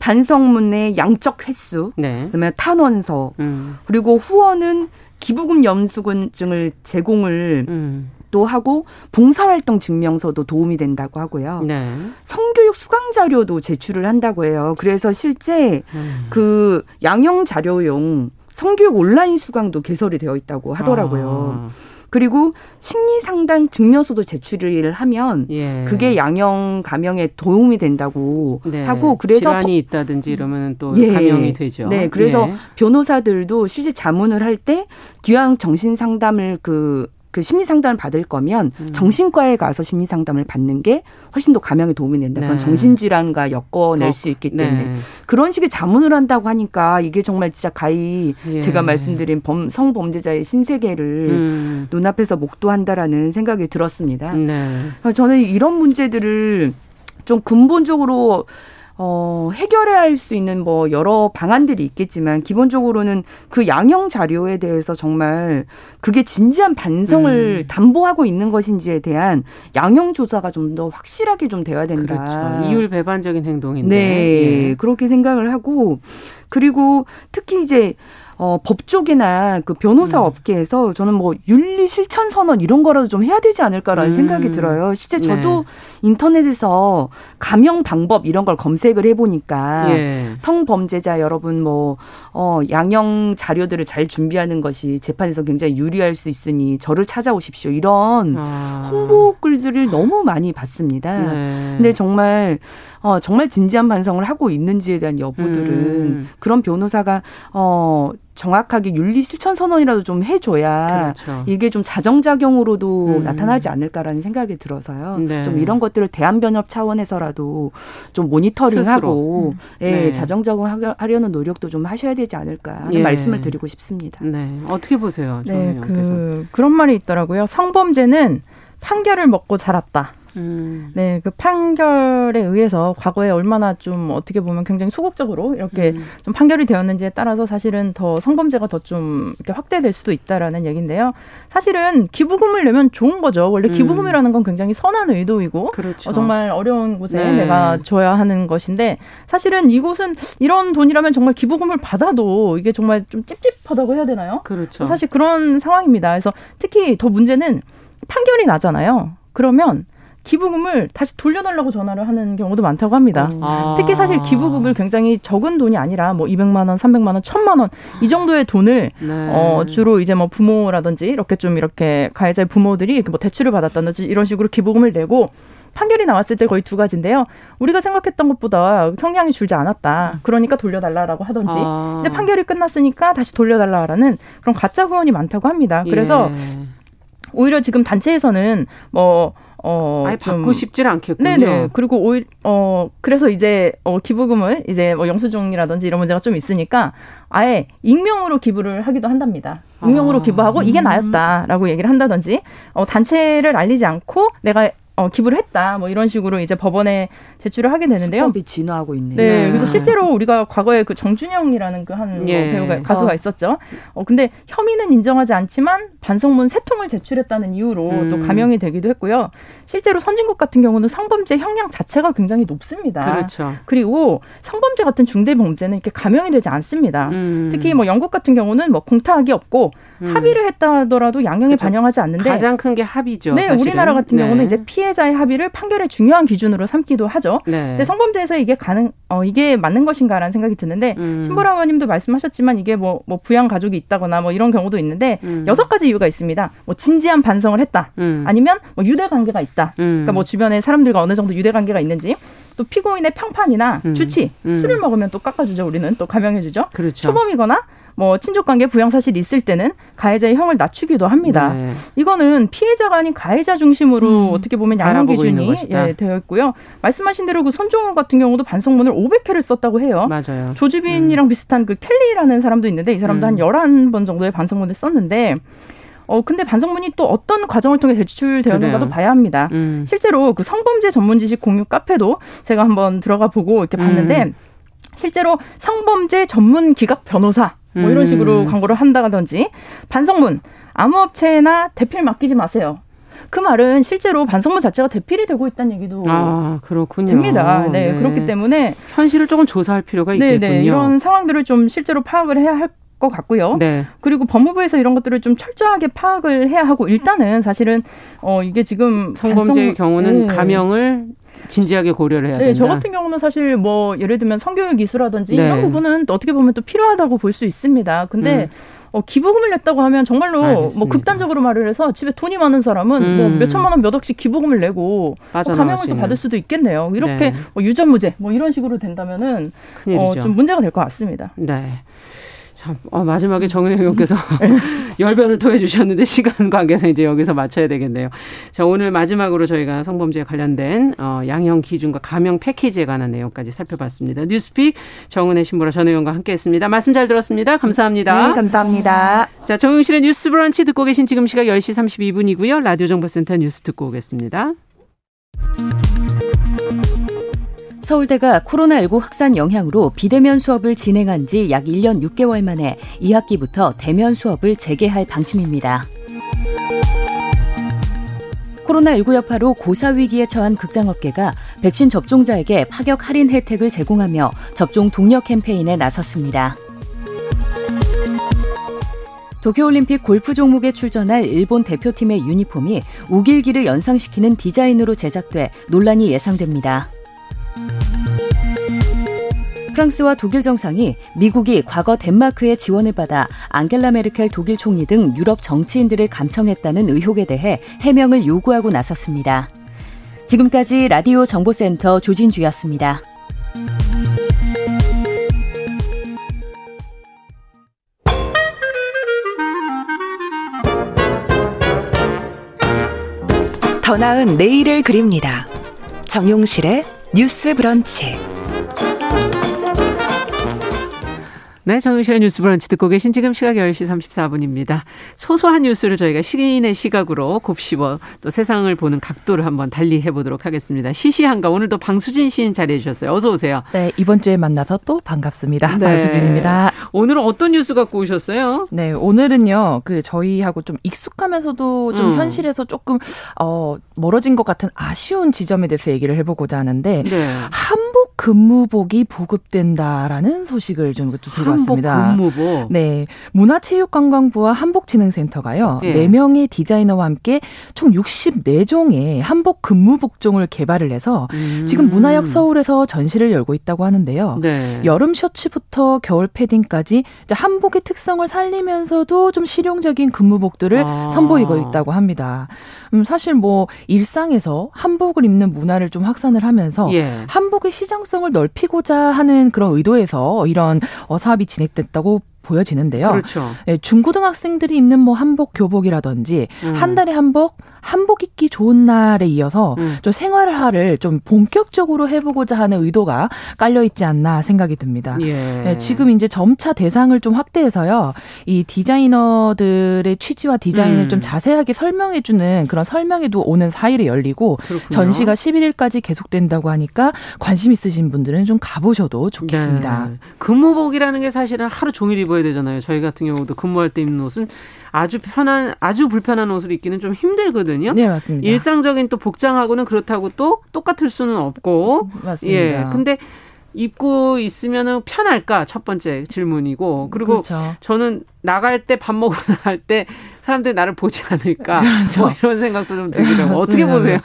반성문의 양적 횟수, 네. 그다음에 탄원서, 음. 그리고 후원은 기부금 영수증을 제공을 음. 또 하고 봉사활동 증명서도 도움이 된다고 하고요. 네. 성교육 수강 자료도 제출을 한다고 해요. 그래서 실제 음. 그 양형 자료용 성교육 온라인 수강도 개설이 되어 있다고 하더라고요. 아. 그리고 심리상담 증명서도 제출을 하면 예. 그게 양형 감형에 도움이 된다고 네. 하고 그래서 질환이 있다든지 이러면 또 예. 감형이 되죠. 네, 그래서 예. 변호사들도 실제 자문을 할 때 기왕 정신 상담을 그 그 심리상담을 받을 거면 음. 정신과에 가서 심리상담을 받는 게 훨씬 더 감형에 도움이 된다. 네. 그런 정신질환과 엮어낼 어. 수 있기 때문에. 네. 그런 식의 자문을 한다고 하니까 이게 정말 진짜 가히 예. 제가 말씀드린 범, 성범죄자의 신세계를 음. 눈앞에서 목도한다라는 생각이 들었습니다. 네. 저는 이런 문제들을 좀 근본적으로 어, 해결해야 할 수 있는 뭐 여러 방안들이 있겠지만 기본적으로는 그 양형 자료에 대해서 정말 그게 진지한 반성을 음. 담보하고 있는 것인지에 대한 양형 조사가 좀 더 확실하게 좀 되어야 된다. 그렇죠. 이율 배반적인 행동인데. 네. 예. 그렇게 생각을 하고 그리고 특히 이제 어, 법 쪽이나 그 변호사 음. 업계에서 저는 뭐 윤리 실천 선언 이런 거라도 좀 해야 되지 않을까라는 음. 생각이 들어요. 실제 저도 네. 인터넷에서 감형 방법 이런 걸 검색을 해보니까 예. 성범죄자 여러분 뭐 어, 양형 자료들을 잘 준비하는 것이 재판에서 굉장히 유리할 수 있으니 저를 찾아오십시오. 이런 아. 홍보 글들을 너무 많이 봤습니다. 네. 근데 정말 어, 정말 진지한 반성을 하고 있는지에 대한 여부들은 음. 그런 변호사가 어, 정확하게 윤리 실천 선언이라도 좀 해줘야 그렇죠. 이게 좀 자정작용으로도 음. 나타나지 않을까라는 생각이 들어서요. 네. 좀 이런 것들을 대한변협 차원에서라도 좀 모니터링하고 음. 네. 네, 자정작용하려는 노력도 좀 하셔야 되지 않을까 예. 말씀을 드리고 싶습니다. 네. 어떻게 보세요? 네, 그, 그런 말이 있더라고요. 성범죄는 판결을 먹고 자랐다. 음. 네, 그 판결에 의해서 과거에 얼마나 좀 어떻게 보면 굉장히 소극적으로 이렇게 음. 좀 판결이 되었는지에 따라서 사실은 더 성범죄가 더 좀 이렇게 확대될 수도 있다라는 얘기인데요. 사실은 기부금을 내면 좋은 거죠. 원래 기부금이라는 건 굉장히 선한 의도이고 그렇죠. 어, 정말 어려운 곳에 네. 내가 줘야 하는 것인데 사실은 이곳은 이런 돈이라면 정말 기부금을 받아도 이게 정말 좀 찝찝하다고 해야 되나요? 그렇죠. 사실 그런 상황입니다. 그래서 특히 더 문제는 판결이 나잖아요. 그러면 기부금을 다시 돌려달라고 전화를 하는 경우도 많다고 합니다. 아. 특히 사실 기부금을 굉장히 적은 돈이 아니라 뭐 이백만 원, 삼백만 원, 천만 원 이 정도의 돈을 네. 어, 주로 이제 뭐 부모라든지 이렇게 좀 이렇게 가해자의 부모들이 뭐 대출을 받았다든지 이런 식으로 기부금을 내고 판결이 나왔을 때 거의 두 가지인데요. 우리가 생각했던 것보다 형량이 줄지 않았다. 그러니까 돌려달라라고 하던지 아. 이제 판결이 끝났으니까 다시 돌려달라라는 그런 가짜 후원이 많다고 합니다. 그래서 예. 오히려 지금 단체에서는 뭐 어, 아예 받고 싶질 않겠군요. 네네. 그리고 오히려, 어, 그래서 이제, 어, 기부금을 이제 뭐 영수증이라든지 이런 문제가 좀 있으니까 아예 익명으로 기부를 하기도 한답니다. 익명으로 아. 기부하고 이게 나였다라고 얘기를 한다든지, 어, 단체를 알리지 않고 내가 어, 기부를 했다. 뭐 이런 식으로 이제 법원에 제출을 하게 되는데요. 수법이 진화하고 있네요. 네. 그래서 실제로 우리가 과거에 그 정준영이라는 그 한 예. 배우가, 가수가 어. 있었죠. 어, 근데 혐의는 인정하지 않지만 반성문 세 통을 제출했다는 이유로 음. 또 감형이 되기도 했고요. 실제로 선진국 같은 경우는 성범죄 형량 자체가 굉장히 높습니다. 그렇죠. 그리고 성범죄 같은 중대범죄는 이렇게 감형이 되지 않습니다. 음. 특히 뭐 영국 같은 경우는 뭐 공탁이 없고 음. 합의를 했다 하더라도 양형에 그렇죠. 반영하지 않는데 가장 큰 게 합의죠. 네, 사실은. 우리나라 같은 네. 경우는 이제 피해자의 합의를 판결의 중요한 기준으로 삼기도 하죠. 네. 근데 성범죄에서 이게 가능, 어, 이게 맞는 것인가라는 생각이 드는데 음. 신보라 의원님도 말씀하셨지만 이게 뭐, 뭐 부양 가족이 있다거나 뭐 이런 경우도 있는데 음. 여섯 가지 이유가 있습니다. 뭐 진지한 반성을 했다, 음. 아니면 뭐 유대 관계가 있다. 음. 그러니까 뭐 주변에 사람들과 어느 정도 유대 관계가 있는지. 또 피고인의 평판이나 음. 주치, 음. 술을 먹으면 또 깎아주죠. 우리는 또 감형해주죠. 그렇죠. 초범이거나 뭐 친족관계 부양 사실이 있을 때는 가해자의 형을 낮추기도 합니다. 네. 이거는 피해자가 아닌 가해자 중심으로 음, 어떻게 보면 양형 기준이 예, 되어 있고요. 말씀하신 대로 그 손정우 같은 경우도 반성문을 오백 회를 썼다고 해요. 맞아요. 조주빈이랑 음. 비슷한 그 켈리라는 사람도 있는데 이 사람도 음. 한 열한 번 정도의 반성문을 썼는데 어 근데 반성문이 또 어떤 과정을 통해 제출되었는가도 봐야 합니다. 음. 실제로 그 성범죄 전문 지식 공유 카페도 제가 한번 들어가 보고 이렇게 봤는데 음. 실제로 성범죄 전문 기각 변호사 뭐 이런 식으로 음. 광고를 한다든지 반성문 암호업체나 대필 맡기지 마세요. 그 말은 실제로 반성문 자체가 대필이 되고 있다는 얘기도 아, 그렇군요. 됩니다. 네, 네. 그렇기 때문에 현실을 조금 조사할 필요가 있겠군요. 네, 네. 이런 상황들을 좀 실제로 파악을 해야 할 것 같고요. 네. 그리고 법무부에서 이런 것들을 좀 철저하게 파악을 해야 하고 일단은 사실은 어, 이게 지금 성범죄의 반성... 경우는 네. 감형을 진지하게 고려를 해야 된다. 네, 저 같은 경우는 사실 뭐 예를 들면 성교육 이수라든지 네. 이런 부분은 어떻게 보면 또 필요하다고 볼 수 있습니다. 근데 음. 어, 기부금을 냈다고 하면 정말로 알겠습니다. 뭐 극단적으로 말을 해서 집에 돈이 많은 사람은 음. 뭐 몇천만 원 몇 억씩 기부금을 내고 뭐 감형을 또 받을 수도 있겠네요. 이렇게 네. 뭐 유전무죄 뭐 이런 식으로 된다면은 어, 좀 문제가 될 것 같습니다. 네. 참, 어, 마지막에 정은혜 의원께서 열변을 토해 주셨는데 시간 관계상 이제 여기서 마쳐야 되겠네요. 자, 오늘 마지막으로 저희가 성범죄에 관련된 어, 양형 기준과 감형 패키지에 관한 내용까지 살펴봤습니다. 뉴스픽 정은혜 신보라 전 의원과 함께했습니다. 말씀 잘 들었습니다. 감사합니다. 네, 감사합니다. 자, 정용실의 뉴스 브런치 듣고 계신 지금 시각 열 시 삼십이 분이고요. 라디오 정보센터 뉴스 듣고 오겠습니다. 서울대가 코로나십구 확산 영향으로 비대면 수업을 진행한 지 약 일 년 육 개월 만에 이 학기부터 대면 수업을 재개할 방침입니다. 코로나십구 여파로 고사 위기에 처한 극장업계가 백신 접종자에게 파격 할인 혜택을 제공하며 접종 독려 캠페인에 나섰습니다. 도쿄올림픽 골프 종목에 출전할 일본 대표팀의 유니폼이 우길기를 연상시키는 디자인으로 제작돼 논란이 예상됩니다. 프랑스와 독일 정상이 미국이 과거 덴마크의 지원을 받아 앙겔라 메르켈 독일 총리 등 유럽 정치인들을 감청했다는 의혹에 대해 해명을 요구하고 나섰습니다. 지금까지 라디오 정보센터 조진주였습니다. 더 나은 내일을 그립니다. 정용실의 뉴스 브런치. 네, 정영실의 뉴스 브런치 듣고 계신 지금 시각 열 시 삼십사 분입니다. 소소한 뉴스를 저희가 시인의 시각으로 곱씹어 또 세상을 보는 각도를 한번 달리 해보도록 하겠습니다. 시시한가 오늘도 방수진 시인 자리해 주셨어요. 어서 오세요. 네, 이번 주에 만나서 또 반갑습니다. 네. 방수진입니다. 오늘은 어떤 뉴스 갖고 오셨어요? 네, 오늘은요. 그 저희하고 좀 익숙하면서도 좀 음. 현실에서 조금 어, 멀어진 것 같은 아쉬운 지점에 대해서 얘기를 해보고자 하는데 네. 한복 근무복이 보급된다라는 소식을 좀 들고 같습니다. 한복국무부. 네, 문화체육관광부와 한복진흥센터가요. 네. 네 명의 디자이너와 함께 총 육십사 종의 한복 근무복종을 개발을 해서 음. 지금 문화역 서울에서 전시를 열고 있다고 하는데요. 네. 여름 셔츠부터 겨울 패딩까지 한복의 특성을 살리면서도 좀 실용적인 근무복들을 아. 선보이고 있다고 합니다. 음, 사실 뭐 일상에서 한복을 입는 문화를 좀 확산을 하면서 예. 한복의 시장성을 넓히고자 하는 그런 의도에서 이런 사업이 진행됐다고 보여지는데요. 그렇죠. 네, 중고등학생들이 입는 뭐 한복 교복이라든지 음. 한 달에 한복, 한복 입기 좋은 날에 이어서 음. 좀 생활화를 좀 본격적으로 해보고자 하는 의도가 깔려 있지 않나 생각이 듭니다. 예. 네, 지금 이제 점차 대상을 좀 확대해서요, 이 디자이너들의 취지와 디자인을 음. 좀 자세하게 설명해주는 그런 설명회도 오는 사 일에 열리고 그렇군요. 전시가 십일 일까지 계속된다고 하니까 관심 있으신 분들은 좀 가보셔도 좋겠습니다. 네. 근무복이라는 게 사실은 하루 종일 입어. 되잖아요. 저희 같은 경우도 근무할 때 입는 옷은 아주 편한, 아주 불편한 옷을 입기는 좀 힘들거든요. 네, 맞습니다. 일상적인 또 복장하고는 그렇다고 또 똑같을 수는 없고. 맞습니다. 예, 근데 입고 있으면은 편할까? 첫 번째 질문이고. 그리고 그렇죠. 저는 나갈 때, 밥 먹으러 나갈 때 사람들이 나를 보지 않을까. 그렇죠. 뭐 이런 생각도 좀 들더라고요. 어떻게 보세요?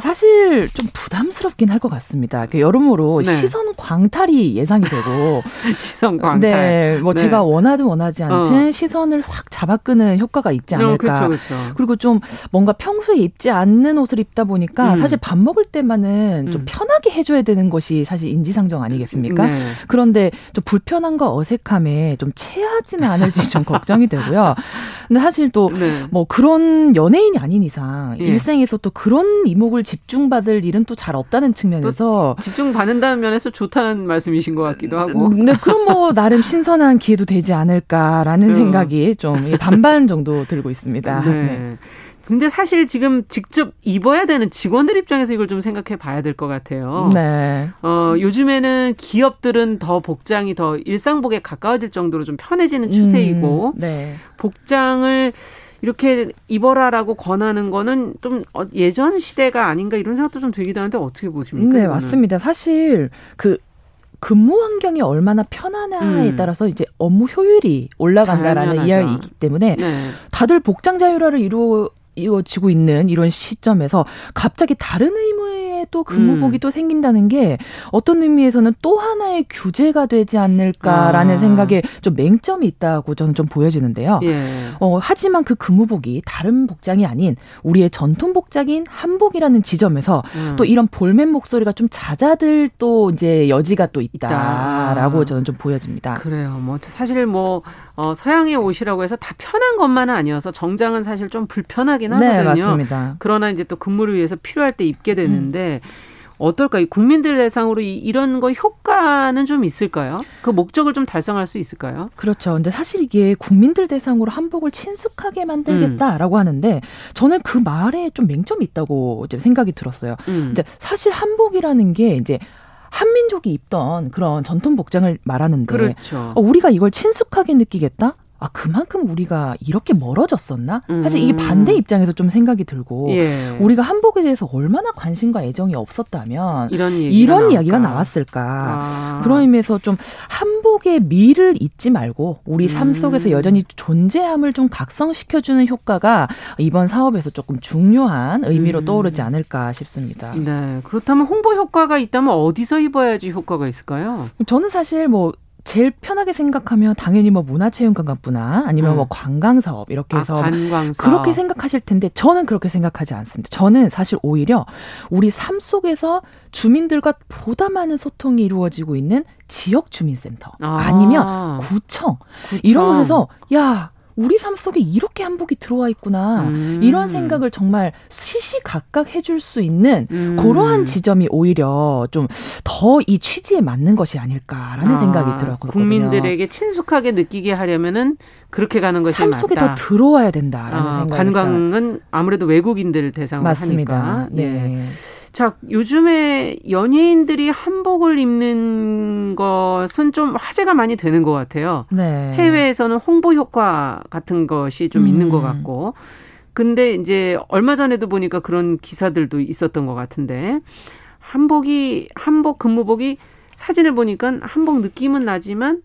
사실 좀 부담스럽긴 할 것 같습니다. 여러모로 네. 시선 광탈이 예상이 되고. 시선 광탈. 네. 뭐 네. 제가 원하든 원하지 않든 어. 시선을 확 잡아끄는 효과가 있지 않을까. 어, 그렇죠, 그렇죠. 그리고 좀 뭔가 평소에 입지 않는 옷을 입다 보니까 음. 사실 밥 먹을 때만은 음. 좀 편하게 해줘야 되는 것이 사실 인지상정 아니겠습니까? 네. 그런데 좀 불편함과 어색함에 좀 체하지는 않을지 좀 걱정이 되고요. 근데 사실 또 뭐 네. 그런 연예인이 아닌 이상 예. 일생에서 또 그런 이목을 집중받을 일은 또 잘 없다는 측면에서 집중받는다는 면에서 좋다는 말씀이신 것 같기도 하고. 근데 그럼 뭐 나름 신선한 기회도 되지 않을까라는 음. 생각이 좀 반반 정도 들고 있습니다. 네. 네. 근데 사실 지금 직접 입어야 되는 직원들 입장에서 이걸 좀 생각해 봐야 될 것 같아요. 네. 어, 요즘에는 기업들은 더 복장이 더 일상복에 가까워질 정도로 좀 편해지는 추세이고 음, 네. 복장을 이렇게 입어라라고 권하는 거는 좀 예전 시대가 아닌가 이런 생각도 좀 들기도 하는데 어떻게 보십니까? 네, 이거는? 맞습니다. 사실 그 근무 환경이 얼마나 편하냐에 음. 따라서 이제 업무 효율이 올라간다라는 이야기이기 때문에 네. 다들 복장 자율화를 이루어 이어지고 있는 이런 시점에서 갑자기 다른 의무의 또 근무복이 음. 또 생긴다는 게 어떤 의미에서는 또 하나의 규제가 되지 않을까라는 아. 생각에 좀 맹점이 있다고 저는 좀 보여지는데요. 예. 어, 하지만 그 근무복이 다른 복장이 아닌 우리의 전통 복장인 한복이라는 지점에서 음. 또 이런 볼멘 목소리가 좀 잦아들 또 이제 여지가 또 있다라고 있다. 저는 좀 보여집니다. 그래요. 뭐 사실 뭐 어, 서양의 옷이라고 해서 다 편한 것만은 아니어서 정장은 사실 좀 불편하긴 하거든요. 네, 맞습니다. 그러나 이제 또 근무를 위해서 필요할 때 입게 되는데 음. 어떨까? 이 국민들 대상으로 이, 이런 거 효과는 좀 있을까요? 그 목적을 좀 달성할 수 있을까요? 그렇죠. 근데 사실 이게 국민들 대상으로 한복을 친숙하게 만들겠다라고 음. 하는데 저는 그 말에 좀 맹점이 있다고 이제 생각이 들었어요. 음. 이제 사실 한복이라는 게 이제 한민족이 입던 그런 전통 복장을 말하는데 그렇죠. 어, 우리가 이걸 친숙하게 느끼겠다? 아, 그만큼 우리가 이렇게 멀어졌었나? 사실 이게 반대 입장에서 좀 생각이 들고 예. 우리가 한복에 대해서 얼마나 관심과 애정이 없었다면 이런, 이런 이야기가 나왔을까? 아. 그런 의미에서 좀 한복의 미를 잊지 말고 우리 삶 속에서 음. 여전히 존재함을 좀 각성시켜주는 효과가 이번 사업에서 조금 중요한 의미로 음. 떠오르지 않을까 싶습니다. 네, 그렇다면 홍보 효과가 있다면 어디서 입어야지 효과가 있을까요? 저는 사실 뭐 제일 편하게 생각하면 당연히 뭐 문화체육관광부나 아니면 음. 뭐 관광사업 이렇게 해서 아, 관광사업. 그렇게 생각하실 텐데 저는 그렇게 생각하지 않습니다. 저는 사실 오히려 우리 삶 속에서 주민들과 보다 많은 소통이 이루어지고 있는 지역주민센터 아. 아니면 구청, 구청 이런 곳에서 야 우리 삶 속에 이렇게 한복이 들어와 있구나. 음. 이런 생각을 정말 시시각각 해줄 수 있는 음. 그러한 지점이 오히려 좀 더 이 취지에 맞는 것이 아닐까라는 아, 생각이 들었거든요. 국민들에게 친숙하게 느끼게 하려면은 그렇게 가는 것이 삶 맞다. 삶 속에 더 들어와야 된다라는 아, 생각이 관광은 있어요. 아무래도 외국인들 대상으로 맞습니다. 하니까. 네. 네. 자, 요즘에 연예인들이 한복을 입는 것은 좀 화제가 많이 되는 것 같아요. 네. 해외에서는 홍보 효과 같은 것이 좀 음. 있는 것 같고. 근데 이제 얼마 전에도 보니까 그런 기사들도 있었던 것 같은데. 한복이, 한복 근무복이 사진을 보니까 한복 느낌은 나지만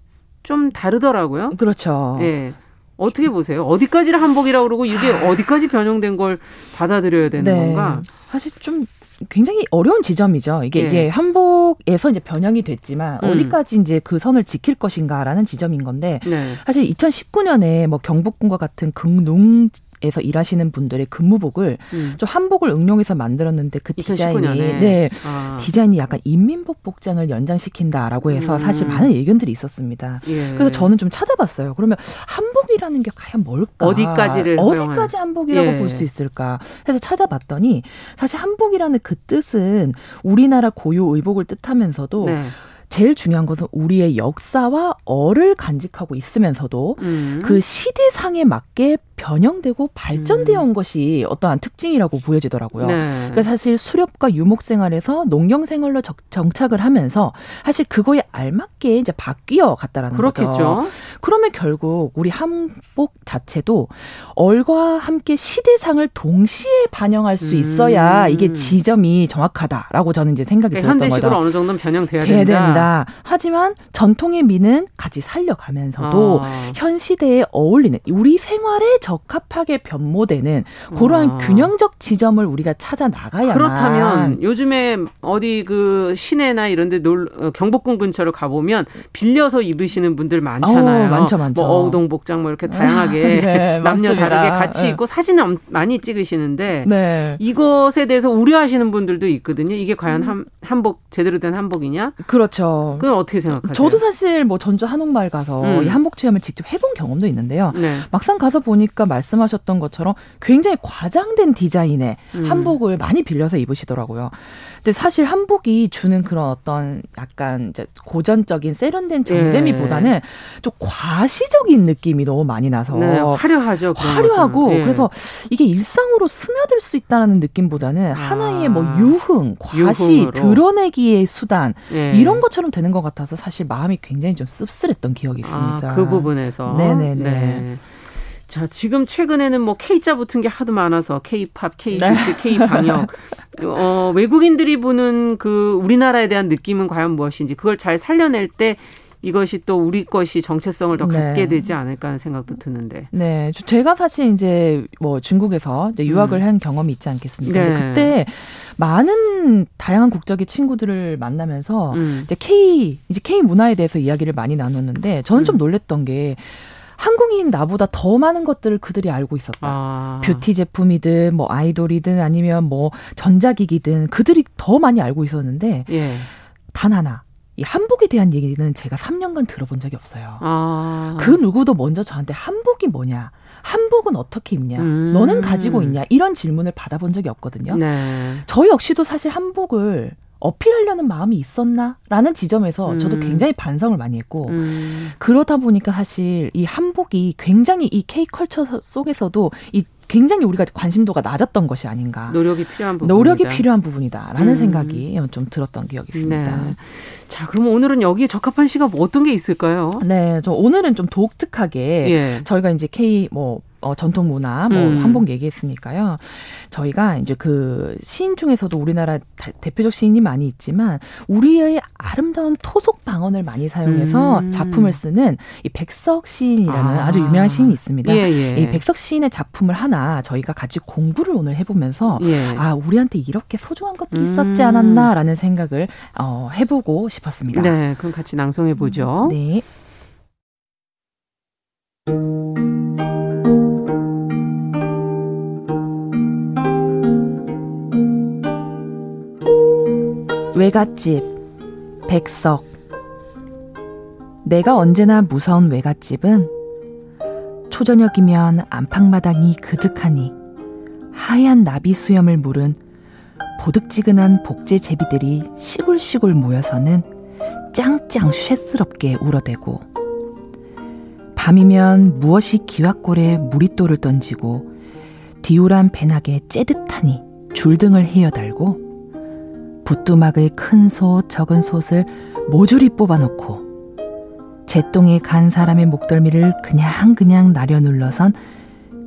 좀 다르더라고요. 그렇죠. 예. 어떻게 보세요? 어디까지를 한복이라고 그러고 이게 어디까지 변형된 걸 받아들여야 되는 네. 건가? 사실 좀 굉장히 어려운 지점이죠. 이게, 예. 이게 한복에서 이제 변형이 됐지만 음. 어디까지 이제 그 선을 지킬 것인가라는 지점인 건데 네. 사실 이천십구 년에 뭐 경복궁과 같은 극농 에서 일하시는 분들의 근무복을 음. 좀 한복을 응용해서 만들었는데 그 디자인이 네, 아. 디자인이 약간 인민복 복장을 연장시킨다라고 해서 음. 사실 많은 의견들이 있었습니다. 예. 그래서 저는 좀 찾아봤어요. 그러면 한복이라는 게 과연 뭘까? 어디까지를 어디까지 한복이라고 예. 볼 수 있을까? 해서 찾아봤더니 사실 한복이라는 그 뜻은 우리나라 고유 의복을 뜻하면서도. 네. 제일 중요한 것은 우리의 역사와 어를 간직하고 있으면서도 음. 그 시대상에 맞게 변형되고 발전되어 온 것이 어떠한 특징이라고 보여지더라고요. 네. 그러니까 사실 수렵과 유목 생활에서 농경 생활로 정착을 하면서 사실 그거에 알맞게 이제 바뀌어 갔다라는 그렇겠죠. 거죠. 그러면 결국 우리 한복 자체도 얼과 함께 시대상을 동시에 반영할 수 있어야 음. 이게 지점이 정확하다라고 저는 이제 생각이 그러니까 들었던 현대식으로 거죠. 현대식으로 어느 정도는 변형돼야 된다. 된다. 하지만 전통의 미는 같이 살려가면서도 아. 현 시대에 어울리는 우리 생활에 적합하게 변모되는 그러한 아. 균형적 지점을 우리가 찾아 나가야만. 그렇다면 요즘에 어디 그 시내나 이런 데 놀, 경복궁 근처로 가보면 빌려서 입으시는 분들 많잖아요. 어, 많죠. 많죠. 뭐 어우동 복장 뭐 이렇게 다양하게 네, 남녀 맞습니다. 다르게 같이 입고 네. 사진을 많이 찍으시는데 네. 이것에 대해서 우려하시는 분들도 있거든요. 이게 과연 한, 한복 제대로 된 한복이냐. 그렇죠. 그건 어떻게 생각하세요? 저도 사실 뭐 전주 한옥마을 가서 음. 이 한복 체험을 직접 해본 경험도 있는데요. 네. 막상 가서 보니까 말씀하셨던 것처럼 굉장히 과장된 디자인의 음. 한복을 많이 빌려서 입으시더라고요. 근데 사실 한복이 주는 그런 어떤 약간 이제 고전적인 세련된 정재미보다는 네. 좀 과시적인 느낌이 너무 많이 나서 네, 화려하죠. 화려하고 네. 그래서 이게 일상으로 스며들 수 있다는 느낌보다는 아. 하나의 뭐 유흥, 과시, 유흥으로. 드러내기의 수단 네. 이런 것처럼 되는 것 같아서 사실 마음이 굉장히 좀 씁쓸했던 기억이 있습니다. 아, 그 부분에서. 네네네. 네. 자, 지금 최근에는 뭐 K자 붙은 게 하도 많아서 K팝, K뷰티, K방역. 어, 외국인들이 보는 그 우리나라에 대한 느낌은 과연 무엇인지 그걸 잘 살려낼 때 이것이 또 우리 것이 정체성을 더 갖게 네. 되지 않을까 하는 생각도 드는데. 네, 제가 사실 이제 뭐 중국에서 이제 유학을 음. 한 경험이 있지 않겠습니까? 네. 근데 그때 많은 다양한 국적의 친구들을 만나면서 음. 이제 K 이제 K 문화에 대해서 이야기를 많이 나눴는데 저는 음. 좀 놀랬던 게. 한국인 나보다 더 많은 것들을 그들이 알고 있었다. 아. 뷰티 제품이든 뭐 아이돌이든 아니면 뭐 전자기기든 그들이 더 많이 알고 있었는데 예. 단 하나. 이 한복에 대한 얘기는 제가 삼 년간 들어본 적이 없어요. 아. 그 누구도 먼저 저한테 한복이 뭐냐, 한복은 어떻게 입냐, 음. 너는 가지고 있냐 이런 질문을 받아본 적이 없거든요. 네. 저 역시도 사실 한복을 어필하려는 마음이 있었나? 라는 지점에서 음. 저도 굉장히 반성을 많이 했고 음. 그러다 보니까 사실 이 한복이 굉장히 이 K컬처 속에서도 이 굉장히 우리가 관심도가 낮았던 것이 아닌가. 노력이 필요한 부분이다. 노력이 필요한 부분이다라는 음. 생각이 좀 들었던 기억이 있습니다. 네. 자, 그럼 오늘은 여기에 적합한 시가 뭐 어떤 게 있을까요? 네, 저 오늘은 좀 독특하게 예. 저희가 이제 K 뭐 어, 전통 문화, 뭐, 음. 한복 얘기했으니까요. 저희가 이제 그 시인 중에서도 우리나라 다, 대표적 시인이 많이 있지만, 우리의 아름다운 토속 방언을 많이 사용해서 음. 작품을 쓰는 이 백석 시인이라는 아. 아주 유명한 시인이 있습니다. 예, 예. 이 백석 시인의 작품을 하나 저희가 같이 공부를 오늘 해보면서, 예. 아, 우리한테 이렇게 소중한 것들이 음. 있었지 않았나라는 생각을 어, 해보고 싶었습니다. 네, 그럼 같이 낭송해보죠. 음, 네. 외갓집, 백석. 내가 언제나 무서운 외갓집은 초저녁이면 안방마당이 그득하니 하얀 나비 수염을 무른 보득지근한 복제 제비들이 시골시골 모여서는 짱짱 쇠스럽게 울어대고 밤이면 무엇이 기와골에 무리또를 던지고 디오란 배낙에 째듯하니 줄등을 헤어달고 붓두막의 큰 솥, 적은 솥을 모조리 뽑아놓고 제똥에 간 사람의 목덜미를 그냥 그냥 나려 눌러선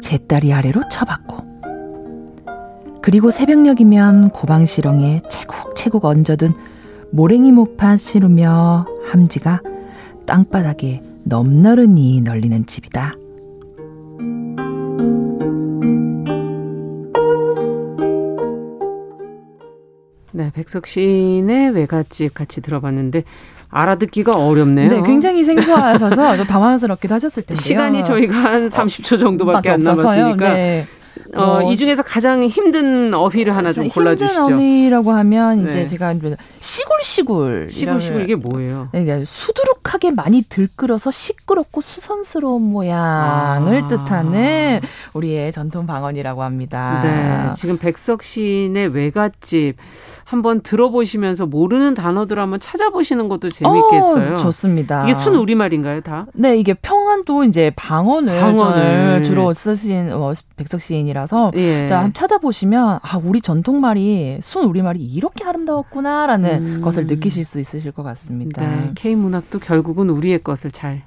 제다리 아래로 쳐박고 그리고 새벽녘이면 고방시렁에 채국채국 얹어둔 모랭이 모판 씨르며 함지가 땅바닥에 넘나른히 널리는 집이다. 네, 백석 시인의 외갓집 같이 들어봤는데 알아듣기가 어렵네요. 네, 굉장히 생소하셔서 좀 당황스럽기도 하셨을 텐데요. 시간이 저희가 한 삼십 초 정도밖에 안 남았으니까. 네. 어, 어, 이 중에서 가장 힘든 어휘를 하나 좀 골라주시죠. 힘든 어휘라고 하면 네. 이제 제가 시굴시굴. 시굴시굴 이게 뭐예요? 네, 수두룩하게 많이 들끓어서 시끄럽고 수선스러운 모양을 아. 뜻하는 우리의 전통 방언이라고 합니다. 네, 지금 백석 시인의 외갓집 한번 들어보시면서 모르는 단어들 한번 찾아보시는 것도 재밌겠어요. 어, 좋습니다. 이게 순 우리말인가요, 다? 네, 이게 평안도 이제 방언을, 방언을. 주로 쓰신 어, 백석 시인이라. 라서 예. 자, 한번 찾아보시면 아, 우리 전통말이 순 우리말이 이렇게 아름다웠구나라는 음. 것을 느끼실 수 있으실 것 같습니다. 네. K문학도 결국은 우리의 것을 잘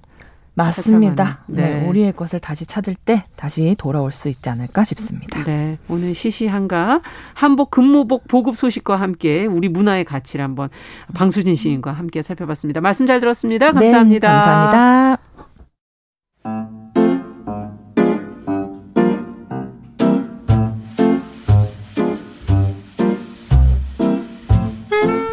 맞습니다. 네. 네, 우리의 것을 다시 찾을 때 다시 돌아올 수 있지 않을까 싶습니다. 네, 오늘 시시한가 한복 금모복 보급 소식과 함께 우리 문화의 가치를 한번 방수진 시인과 함께 살펴봤습니다. 말씀 잘 들었습니다. 감사합니다. 네, 감사합니다.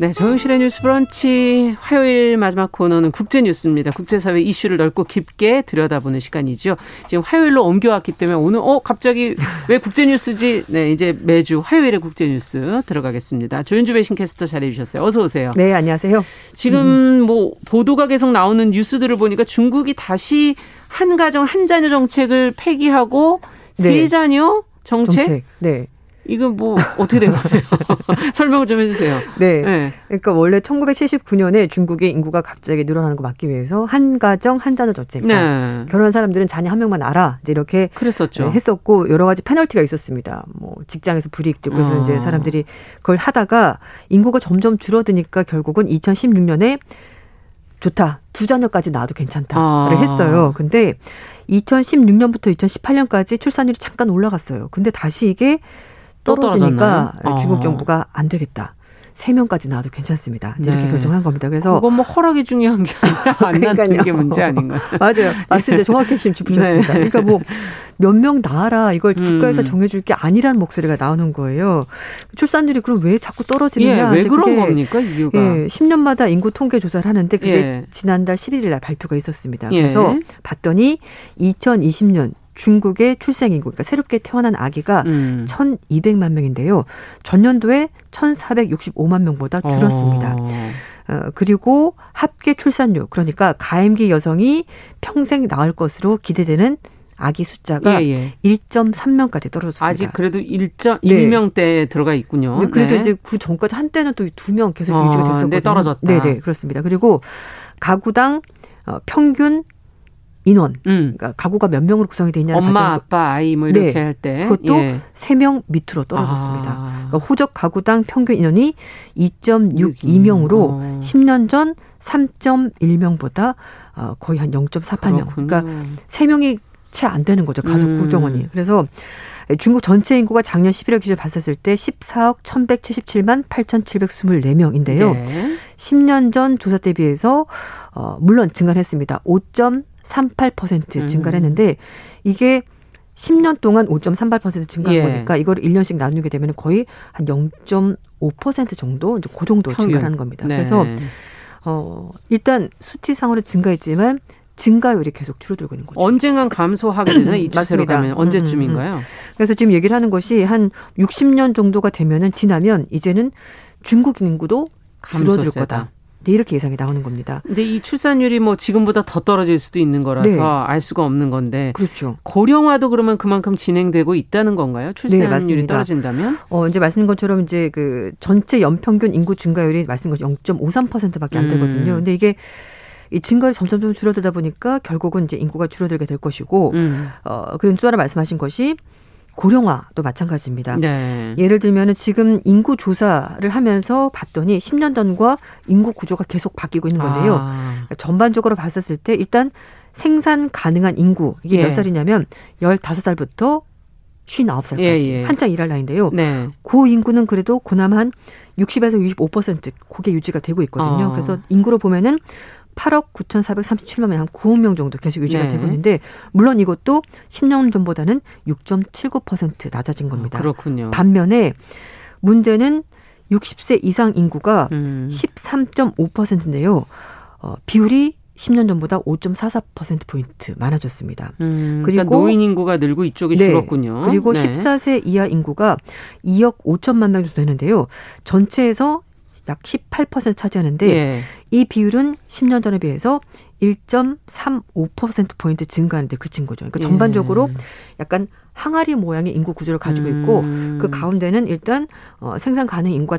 네, 정용실의 뉴스 브런치 화요일 마지막 코너는 국제뉴스입니다. 국제사회 이슈를 넓고 깊게 들여다보는 시간이죠. 지금 화요일로 옮겨왔기 때문에 오늘 어 갑자기 왜 국제뉴스지? 네, 이제 매주 화요일에 국제뉴스 들어가겠습니다. 조윤주 배신캐스터 잘해주셨어요. 어서 오세요. 네, 안녕하세요. 지금 뭐 보도가 계속 나오는 뉴스들을 보니까 중국이 다시 한 가정 한 자녀 정책을 폐기하고 세 네. 자녀 정책? 정책. 네. 이건 뭐 어떻게 된 거예요? 설명을 좀 해주세요. 네. 네. 그러니까 원래 천구백칠십구 년에 중국의 인구가 갑자기 늘어나는 거 막기 위해서 한 가정 한 자녀 정책. 네. 결혼한 사람들은 자녀 한 명만 알아. 이제 이렇게 그랬었죠. 했었고 여러 가지 페널티가 있었습니다. 뭐 직장에서 불이익도 그래서 어. 이제 사람들이 그걸 하다가 인구가 점점 줄어드니까 결국은 이천십육 년에 좋다. 두 자녀까지 낳아도 괜찮다를 아. 했어요. 근데 이천십육 년부터 이천십팔 년까지 출산율이 잠깐 올라갔어요. 근데 다시 이게 떨어지니까 어. 중국 정부가 안 되겠다. 세 명까지 나와도 괜찮습니다. 이제 네. 이렇게 결정을 한 겁니다. 그래서 그건 뭐 허락이 중요한 게 아니라 안 낳는 게 문제 아닌가요? 맞아요. 맞습니다. 정확히 짚으셨습니다. 네. 그러니까 뭐 몇 명 낳아라 이걸 국가에서 음. 정해줄 게 아니라는 목소리가 나오는 거예요. 출산율이 그럼 왜 자꾸 떨어지느냐. 예, 왜 그런 겁니까? 이유가. 예, 십 년마다 인구 통계 조사를 하는데 그게 예. 지난달 십일 일 날 발표가 있었습니다. 예. 그래서 봤더니 이천이십 년 중국의 출생인구, 그러니까 새롭게 태어난 아기가 음. 천이백만 명인데요. 전년도에 천사백육십오만 명보다 줄었습니다. 어. 어, 그리고 합계 출산율, 그러니까 가임기 여성이 평생 낳을 것으로 기대되는 아기 숫자가 예, 예. 일점삼 명까지 떨어졌습니다. 아직 그래도 일 점 일 명대에 네. 들어가 있군요. 네, 그래도 네. 이제 그 전까지 한때는 또 두 명 계속 어, 유지가 됐었거든요. 네, 떨어졌다. 네, 네, 그렇습니다. 그리고 가구당 평균 인원, 음. 그러니까 가구가 몇 명으로 구성이 되어 있냐는 엄마, 아빠, 아이 뭐 이렇게 네. 할 때. 그것도 예. 세 명 밑으로 떨어졌습니다. 아. 그러니까 호적 가구당 평균 인원이 이점육이 명으로 어. 십 년 전 삼점일 명보다 거의 한 영점사팔 명. 그러니까 세 명이 채 안 되는 거죠. 가족 음. 구성원이. 그래서 중국 전체 인구가 작년 십일월 기준 봤었을 때 십사억 천백칠십칠만 팔천칠백이십사 명인데요. 네. 십 년 전 조사 때 비해서 어, 물론 증가했습니다. 오점삼팔 퍼센트 증가를 했는데 이게 십 년 동안 오점삼팔 퍼센트 증가한 예. 거니까 이걸 일 년씩 나누게 되면 거의 한 영점오 퍼센트 정도 이제 그 정도 평균. 증가를 하는 겁니다. 네. 그래서 어, 일단 수치상으로 증가했지만 증가율이 계속 줄어들고 있는 거죠. 언젠간 감소하게 되잖아요. 이차로 가면 언제쯤인가요? 음, 음. 그래서 지금 얘기를 하는 것이 한 육십 년 정도가 되면은 지나면 이제는 중국 인구도 줄어들 감소세다. 거다. 네, 이렇게 예상이 나오는 겁니다. 근데 이 출산율이 뭐 지금보다 더 떨어질 수도 있는 거라서 네. 알 수가 없는 건데. 그렇죠. 고령화도 그러면 그만큼 진행되고 있다는 건가요? 출산율이 네, 떨어진다면? 어, 이제 말씀드린 것처럼 이제 그 전체 연평균 인구 증가율이 말씀드린 것처럼 영점오삼 퍼센트밖에 안 되거든요. 음. 근데 이게 이 증가율이 점점 줄어들다 보니까 결국은 이제 인구가 줄어들게 될 것이고, 음. 어, 그리고 또 하나 말씀하신 것이 고령화도 마찬가지입니다. 네. 예를 들면 지금 인구 조사를 하면서 봤더니 십 년 전과 인구 구조가 계속 바뀌고 있는 건데요. 아. 그러니까 전반적으로 봤었을 때 일단 생산 가능한 인구 이게 예. 몇 살이냐면 열다섯 살부터 쉰아홉 살까지 예, 예. 한창 일할 나이인데요. 네. 그 인구는 그래도 그나마 한 육십에서 육십오 퍼센트 그게 유지가 되고 있거든요. 어. 그래서 인구로 보면은 팔억 구천사백삼십칠만 명, 한 구억 명 정도 계속 유지가 네. 되고 있는데 물론 이것도 십 년 전보다는 육 점 칠구 퍼센트 낮아진 겁니다. 어, 그렇군요. 반면에 문제는 육십 세 이상 인구가 음. 십삼 점 오 퍼센트인데요. 어, 비율이 십 년 전보다 오 점 사사 퍼센트 포인트 많아졌습니다. 음, 그리고 그러니까 노인 인구가 늘고 이쪽이 네, 줄었군요. 그리고 네. 십사 세 이하 인구가 이억 오천만 명 정도 되는데요. 전체에서 약 십팔 퍼센트 차지하는데 예. 이 비율은 십 년 전에 비해서 일 점 삼오 퍼센트 포인트 증가하는데 그친 거죠. 그러니까 전반적으로 예. 약간 항아리 모양의 인구 구조를 가지고 있고 음. 그 가운데는 일단 어, 생산 가능 인구가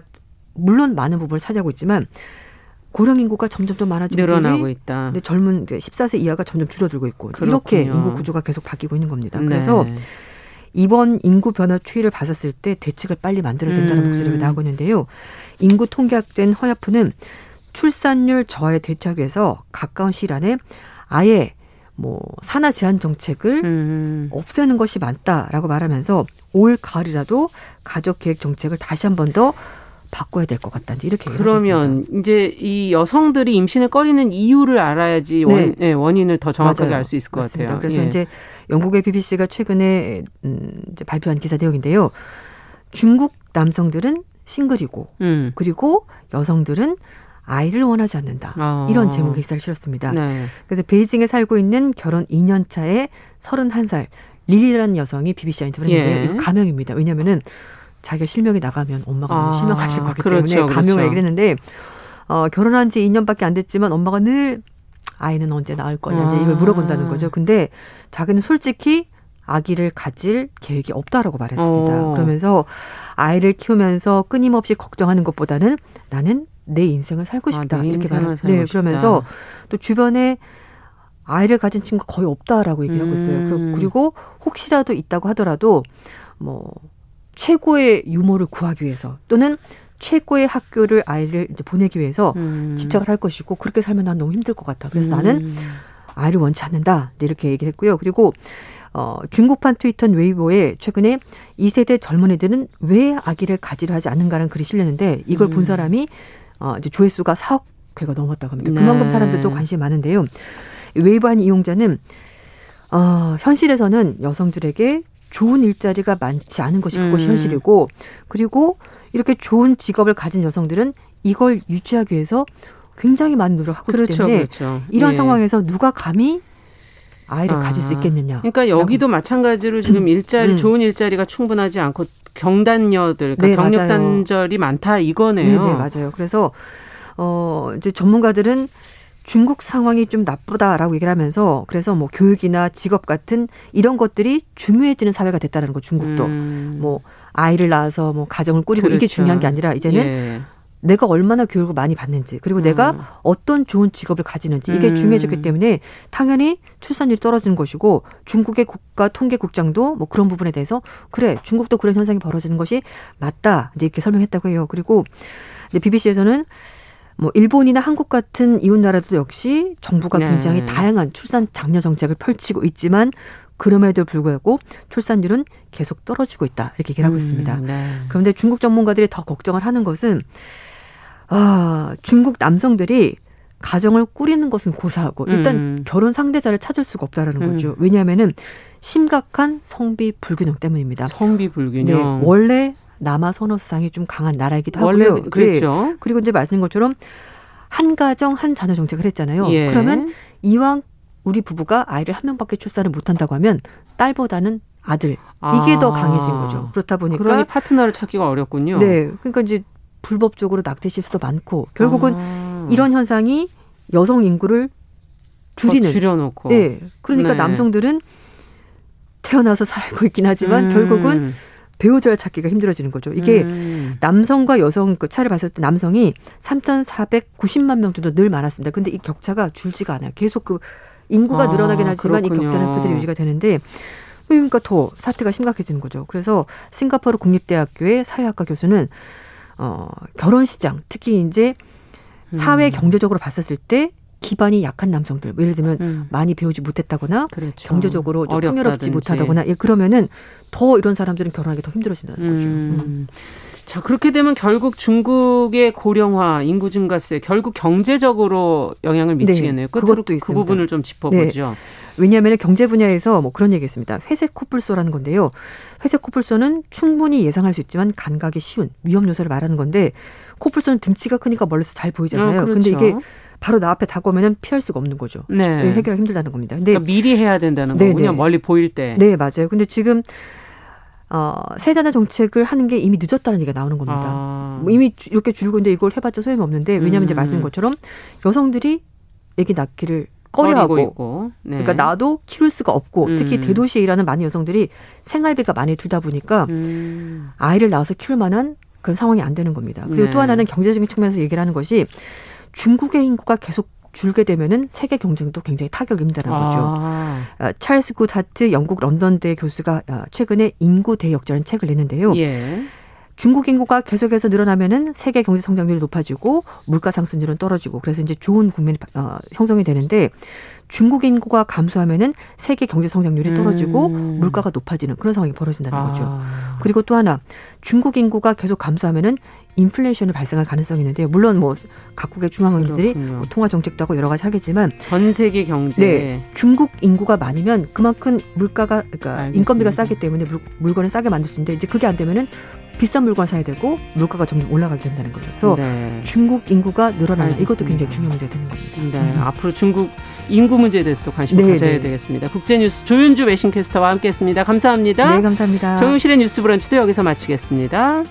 물론 많은 부분을 차지하고 있지만 고령 인구가 점점 좀 많아지고 늘어나고 있다. 근데 젊은 이제 십사 세 이하가 점점 줄어들고 있고 그렇군요. 이렇게 인구 구조가 계속 바뀌고 있는 겁니다. 네. 그래서 이번 인구 변화 추이를 봤었을 때 대책을 빨리 만들어야 된다는 음. 목소리가 나오고 있는데요. 인구 통계학자인 허야프는 출산율 저하에 대처하기 위해서 가까운 시일 안에 아예 뭐 산하 제한 정책을 음. 없애는 것이 맞다라고 말하면서 올 가을이라도 가족 계획 정책을 다시 한 번 더 바꿔야 될 것 같다는지 이렇게 그러면 이제 이 여성들이 임신을 꺼리는 이유를 알아야지 원, 네. 네, 원인을 더 정확하게 알 수 있을 것 맞습니다. 같아요. 그래서 예. 이제 영국의 비비씨가 최근에 음, 이제 발표한 기사 내용인데요. 중국 남성들은 싱글이고 음. 그리고 여성들은 아이를 원하지 않는다. 아. 이런 제목의 기사를 실었습니다. 네. 그래서 베이징에 살고 있는 결혼 이 년 차의 서른한 살 릴리라는 여성이 비비씨와 인터뷰를 했는데요. 예. 이거 가명입니다. 왜냐하면은 자기가 실명이 나가면 엄마가 너무 아, 실망하실 거기 때문에 그렇죠, 그렇죠. 가명을 얘기를 했는데 어, 결혼한 지 이 년밖에 안 됐지만 엄마가 늘 아이는 언제 낳을 거냐 아. 이제 이걸 물어본다는 거죠. 근데 자기는 솔직히 아기를 가질 계획이 없다라고 말했습니다. 오. 그러면서 아이를 키우면서 끊임없이 걱정하는 것보다는 나는 내 인생을 살고 싶다. 아, 내 이렇게 말을 네, 그러면서 또 주변에 아이를 가진 친구가 거의 없다라고 얘기를 음. 하고 있어요. 그리고 혹시라도 있다고 하더라도 뭐 최고의 유모를 구하기 위해서 또는 최고의 학교를 아이를 이제 보내기 위해서 음. 집착을 할 것이고 그렇게 살면 난 너무 힘들 것 같아. 그래서 음. 나는 아이를 원치 않는다. 이렇게 얘기를 했고요. 그리고 어, 중국판 트위터인 웨이보에 최근에 이 세대 젊은이들은 왜 아기를 가지려 하지 않는가라는 글이 실렸는데 이걸 본 사람이 어, 이제 조회수가 사억 회가 넘었다고 합니다. 네. 그만큼 사람들도 관심이 많은데요. 웨이보 한 이용자는 어, 현실에서는 여성들에게 좋은 일자리가 많지 않은 것이 그것이 음. 현실이고 그리고 이렇게 좋은 직업을 가진 여성들은 이걸 유지하기 위해서 굉장히 많은 노력하고 그렇죠, 있기 때문에 그렇죠. 이런 예. 상황에서 누가 감히 아이를 아. 가질 수 있겠느냐. 그러니까 여기도 라고. 마찬가지로 지금 일자리 음. 좋은 일자리가 충분하지 않고 경단녀들, 그러니까 네, 경력 맞아요. 단절이 많다 이거네요. 네, 맞아요. 그래서 어, 이제 전문가들은 중국 상황이 좀 나쁘다라고 얘기를 하면서 그래서 뭐 교육이나 직업 같은 이런 것들이 중요해지는 사회가 됐다는 거 중국도 음. 뭐 아이를 낳아서 뭐 가정을 꾸리고 그렇죠. 이게 중요한 게 아니라 이제는 예. 내가 얼마나 교육을 많이 받는지 그리고 음. 내가 어떤 좋은 직업을 가지는지 이게 음. 중요해졌기 때문에 당연히 출산율이 떨어지는 것이고 중국의 국가통계국장도 뭐 그런 부분에 대해서 그래 중국도 그런 현상이 벌어지는 것이 맞다 이제 이렇게 설명했다고 해요. 그리고 이제 비비씨에서는 뭐 일본이나 한국 같은 이웃 나라도 역시 정부가 네. 굉장히 다양한 출산 장려 정책을 펼치고 있지만 그럼에도 불구하고 출산율은 계속 떨어지고 있다 이렇게 얘기를 하고 있습니다. 음, 네. 그런데 중국 전문가들이 더 걱정을 하는 것은 아, 중국 남성들이 가정을 꾸리는 것은 고사하고 일단 음. 결혼 상대자를 찾을 수가 없다라는 음. 거죠. 왜냐하면은 심각한 성비 불균형 때문입니다. 성비 불균형. 네, 원래 남아 선호 사상이 좀 강한 나라이기도 하고요. 원래 그렇죠. 네. 그리고 이제 말씀드린 것처럼 한 가정 한 자녀 정책을 했잖아요. 예. 그러면 이왕 우리 부부가 아이를 한 명밖에 출산을 못한다고 하면 딸보다는 아들 아. 이게 더 강해진 거죠. 그렇다 보니까 그러니 파트너를 찾기가 어렵군요. 네, 그러니까 이제 불법적으로 낙태 실수도 많고 결국은 아. 이런 현상이 여성 인구를 줄이는 줄여놓고. 네, 그러니까 네. 남성들은 태어나서 살고 있긴 하지만 음. 결국은 배우자를 찾기가 힘들어지는 거죠. 이게 음. 남성과 여성 그 차를 봤을 때 남성이 삼천사백구십만 명 정도 늘 많았습니다. 근데 이 격차가 줄지가 않아요. 계속 그 인구가 아, 늘어나긴 하지만 그렇군요. 이 격차는 그대로 유지가 되는데 그러니까 더 사태가 심각해지는 거죠. 그래서 싱가포르 국립대학교의 사회학과 교수는 어, 결혼 시장, 특히 이제 사회 경제적으로 봤었을 때 기반이 약한 남성들, 예를 들면 음. 많이 배우지 못했다거나 그렇죠. 경제적으로 좀 풍요롭지 못하다거나 예, 그러면은 더 이런 사람들은 결혼하기 더 힘들어진다는 음. 거죠. 음. 자, 그렇게 되면 결국 중국의 고령화, 인구 증가세, 결국 경제적으로 영향을 미치겠네요. 네, 끝으로 그 있습니다. 부분을 좀 짚어보죠. 네. 왜냐하면 경제 분야에서 뭐 그런 얘기했습니다. 회색 코뿔소라는 건데요. 회색 코뿔소는 충분히 예상할 수 있지만 간과하기 쉬운 위험 요소를 말하는 건데, 코뿔소는 등치가 크니까 멀리서 잘 보이잖아요. 아, 그렇죠. 근데 이게 바로 나 앞에 다가오면 피할 수가 없는 거죠. 네. 해결하기 힘들다는 겁니다. 근데 그러니까 미리 해야 된다는 네네. 거군요. 멀리 보일 때. 네, 맞아요. 근데 지금 어, 세자나 정책을 하는 게 이미 늦었다는 얘기가 나오는 겁니다. 아. 뭐 이미 이렇게 줄고 있는데 이걸 해봤자 소용이 없는데, 왜냐하면 음. 이제 말씀드린 것처럼 여성들이 애기 낳기를 꺼려하고 있고. 네. 그러니까 나도 키울 수가 없고 음. 특히 대도시에 일하는 많은 여성들이 생활비가 많이 들다 보니까 음. 아이를 낳아서 키울 만한 그런 상황이 안 되는 겁니다. 그리고 네. 또 하나는 경제적인 측면에서 얘기를 하는 것이, 중국의 인구가 계속 줄게 되면은 세계 경쟁도 굉장히 타격을 입는다는 아. 거죠. 찰스 굿하트 영국 런던대 교수가 최근에 인구 대역전이라는 책을 냈는데요. 예. 중국 인구가 계속해서 늘어나면은 세계 경제 성장률이 높아지고 물가 상승률은 떨어지고, 그래서 이제 좋은 국면이 어, 형성이 되는데, 중국 인구가 감소하면은 세계 경제 성장률이 떨어지고 음. 물가가 높아지는 그런 상황이 벌어진다는 아. 거죠. 그리고 또 하나, 중국 인구가 계속 감소하면은 인플레이션이 발생할 가능성이 있는데, 물론 뭐 각국의 중앙은행들이 뭐 통화 정책도 하고 여러 가지 하겠지만 전 세계 경제 네, 중국 인구가 많으면 그만큼 물가가 그러니까 알겠습니다. 인건비가 싸기 때문에 물, 물건을 싸게 만들 수 있는데, 이제 그게 안 되면은 비싼 물건 사야 되고 물가가 점점 올라가게 된다는 거죠. 그래서 네. 중국 인구가 늘어나는 알겠습니다. 이것도 굉장히 중요한 문제가 되는 겁니다. 네. 음. 앞으로 중국 인구 문제에 대해서도 관심을 네, 가져야 네. 되겠습니다. 국제뉴스 조윤주 외신캐스터와 함께했습니다. 감사합니다. 네, 감사합니다. 정용실의 뉴스 브런치도 여기서 마치겠습니다.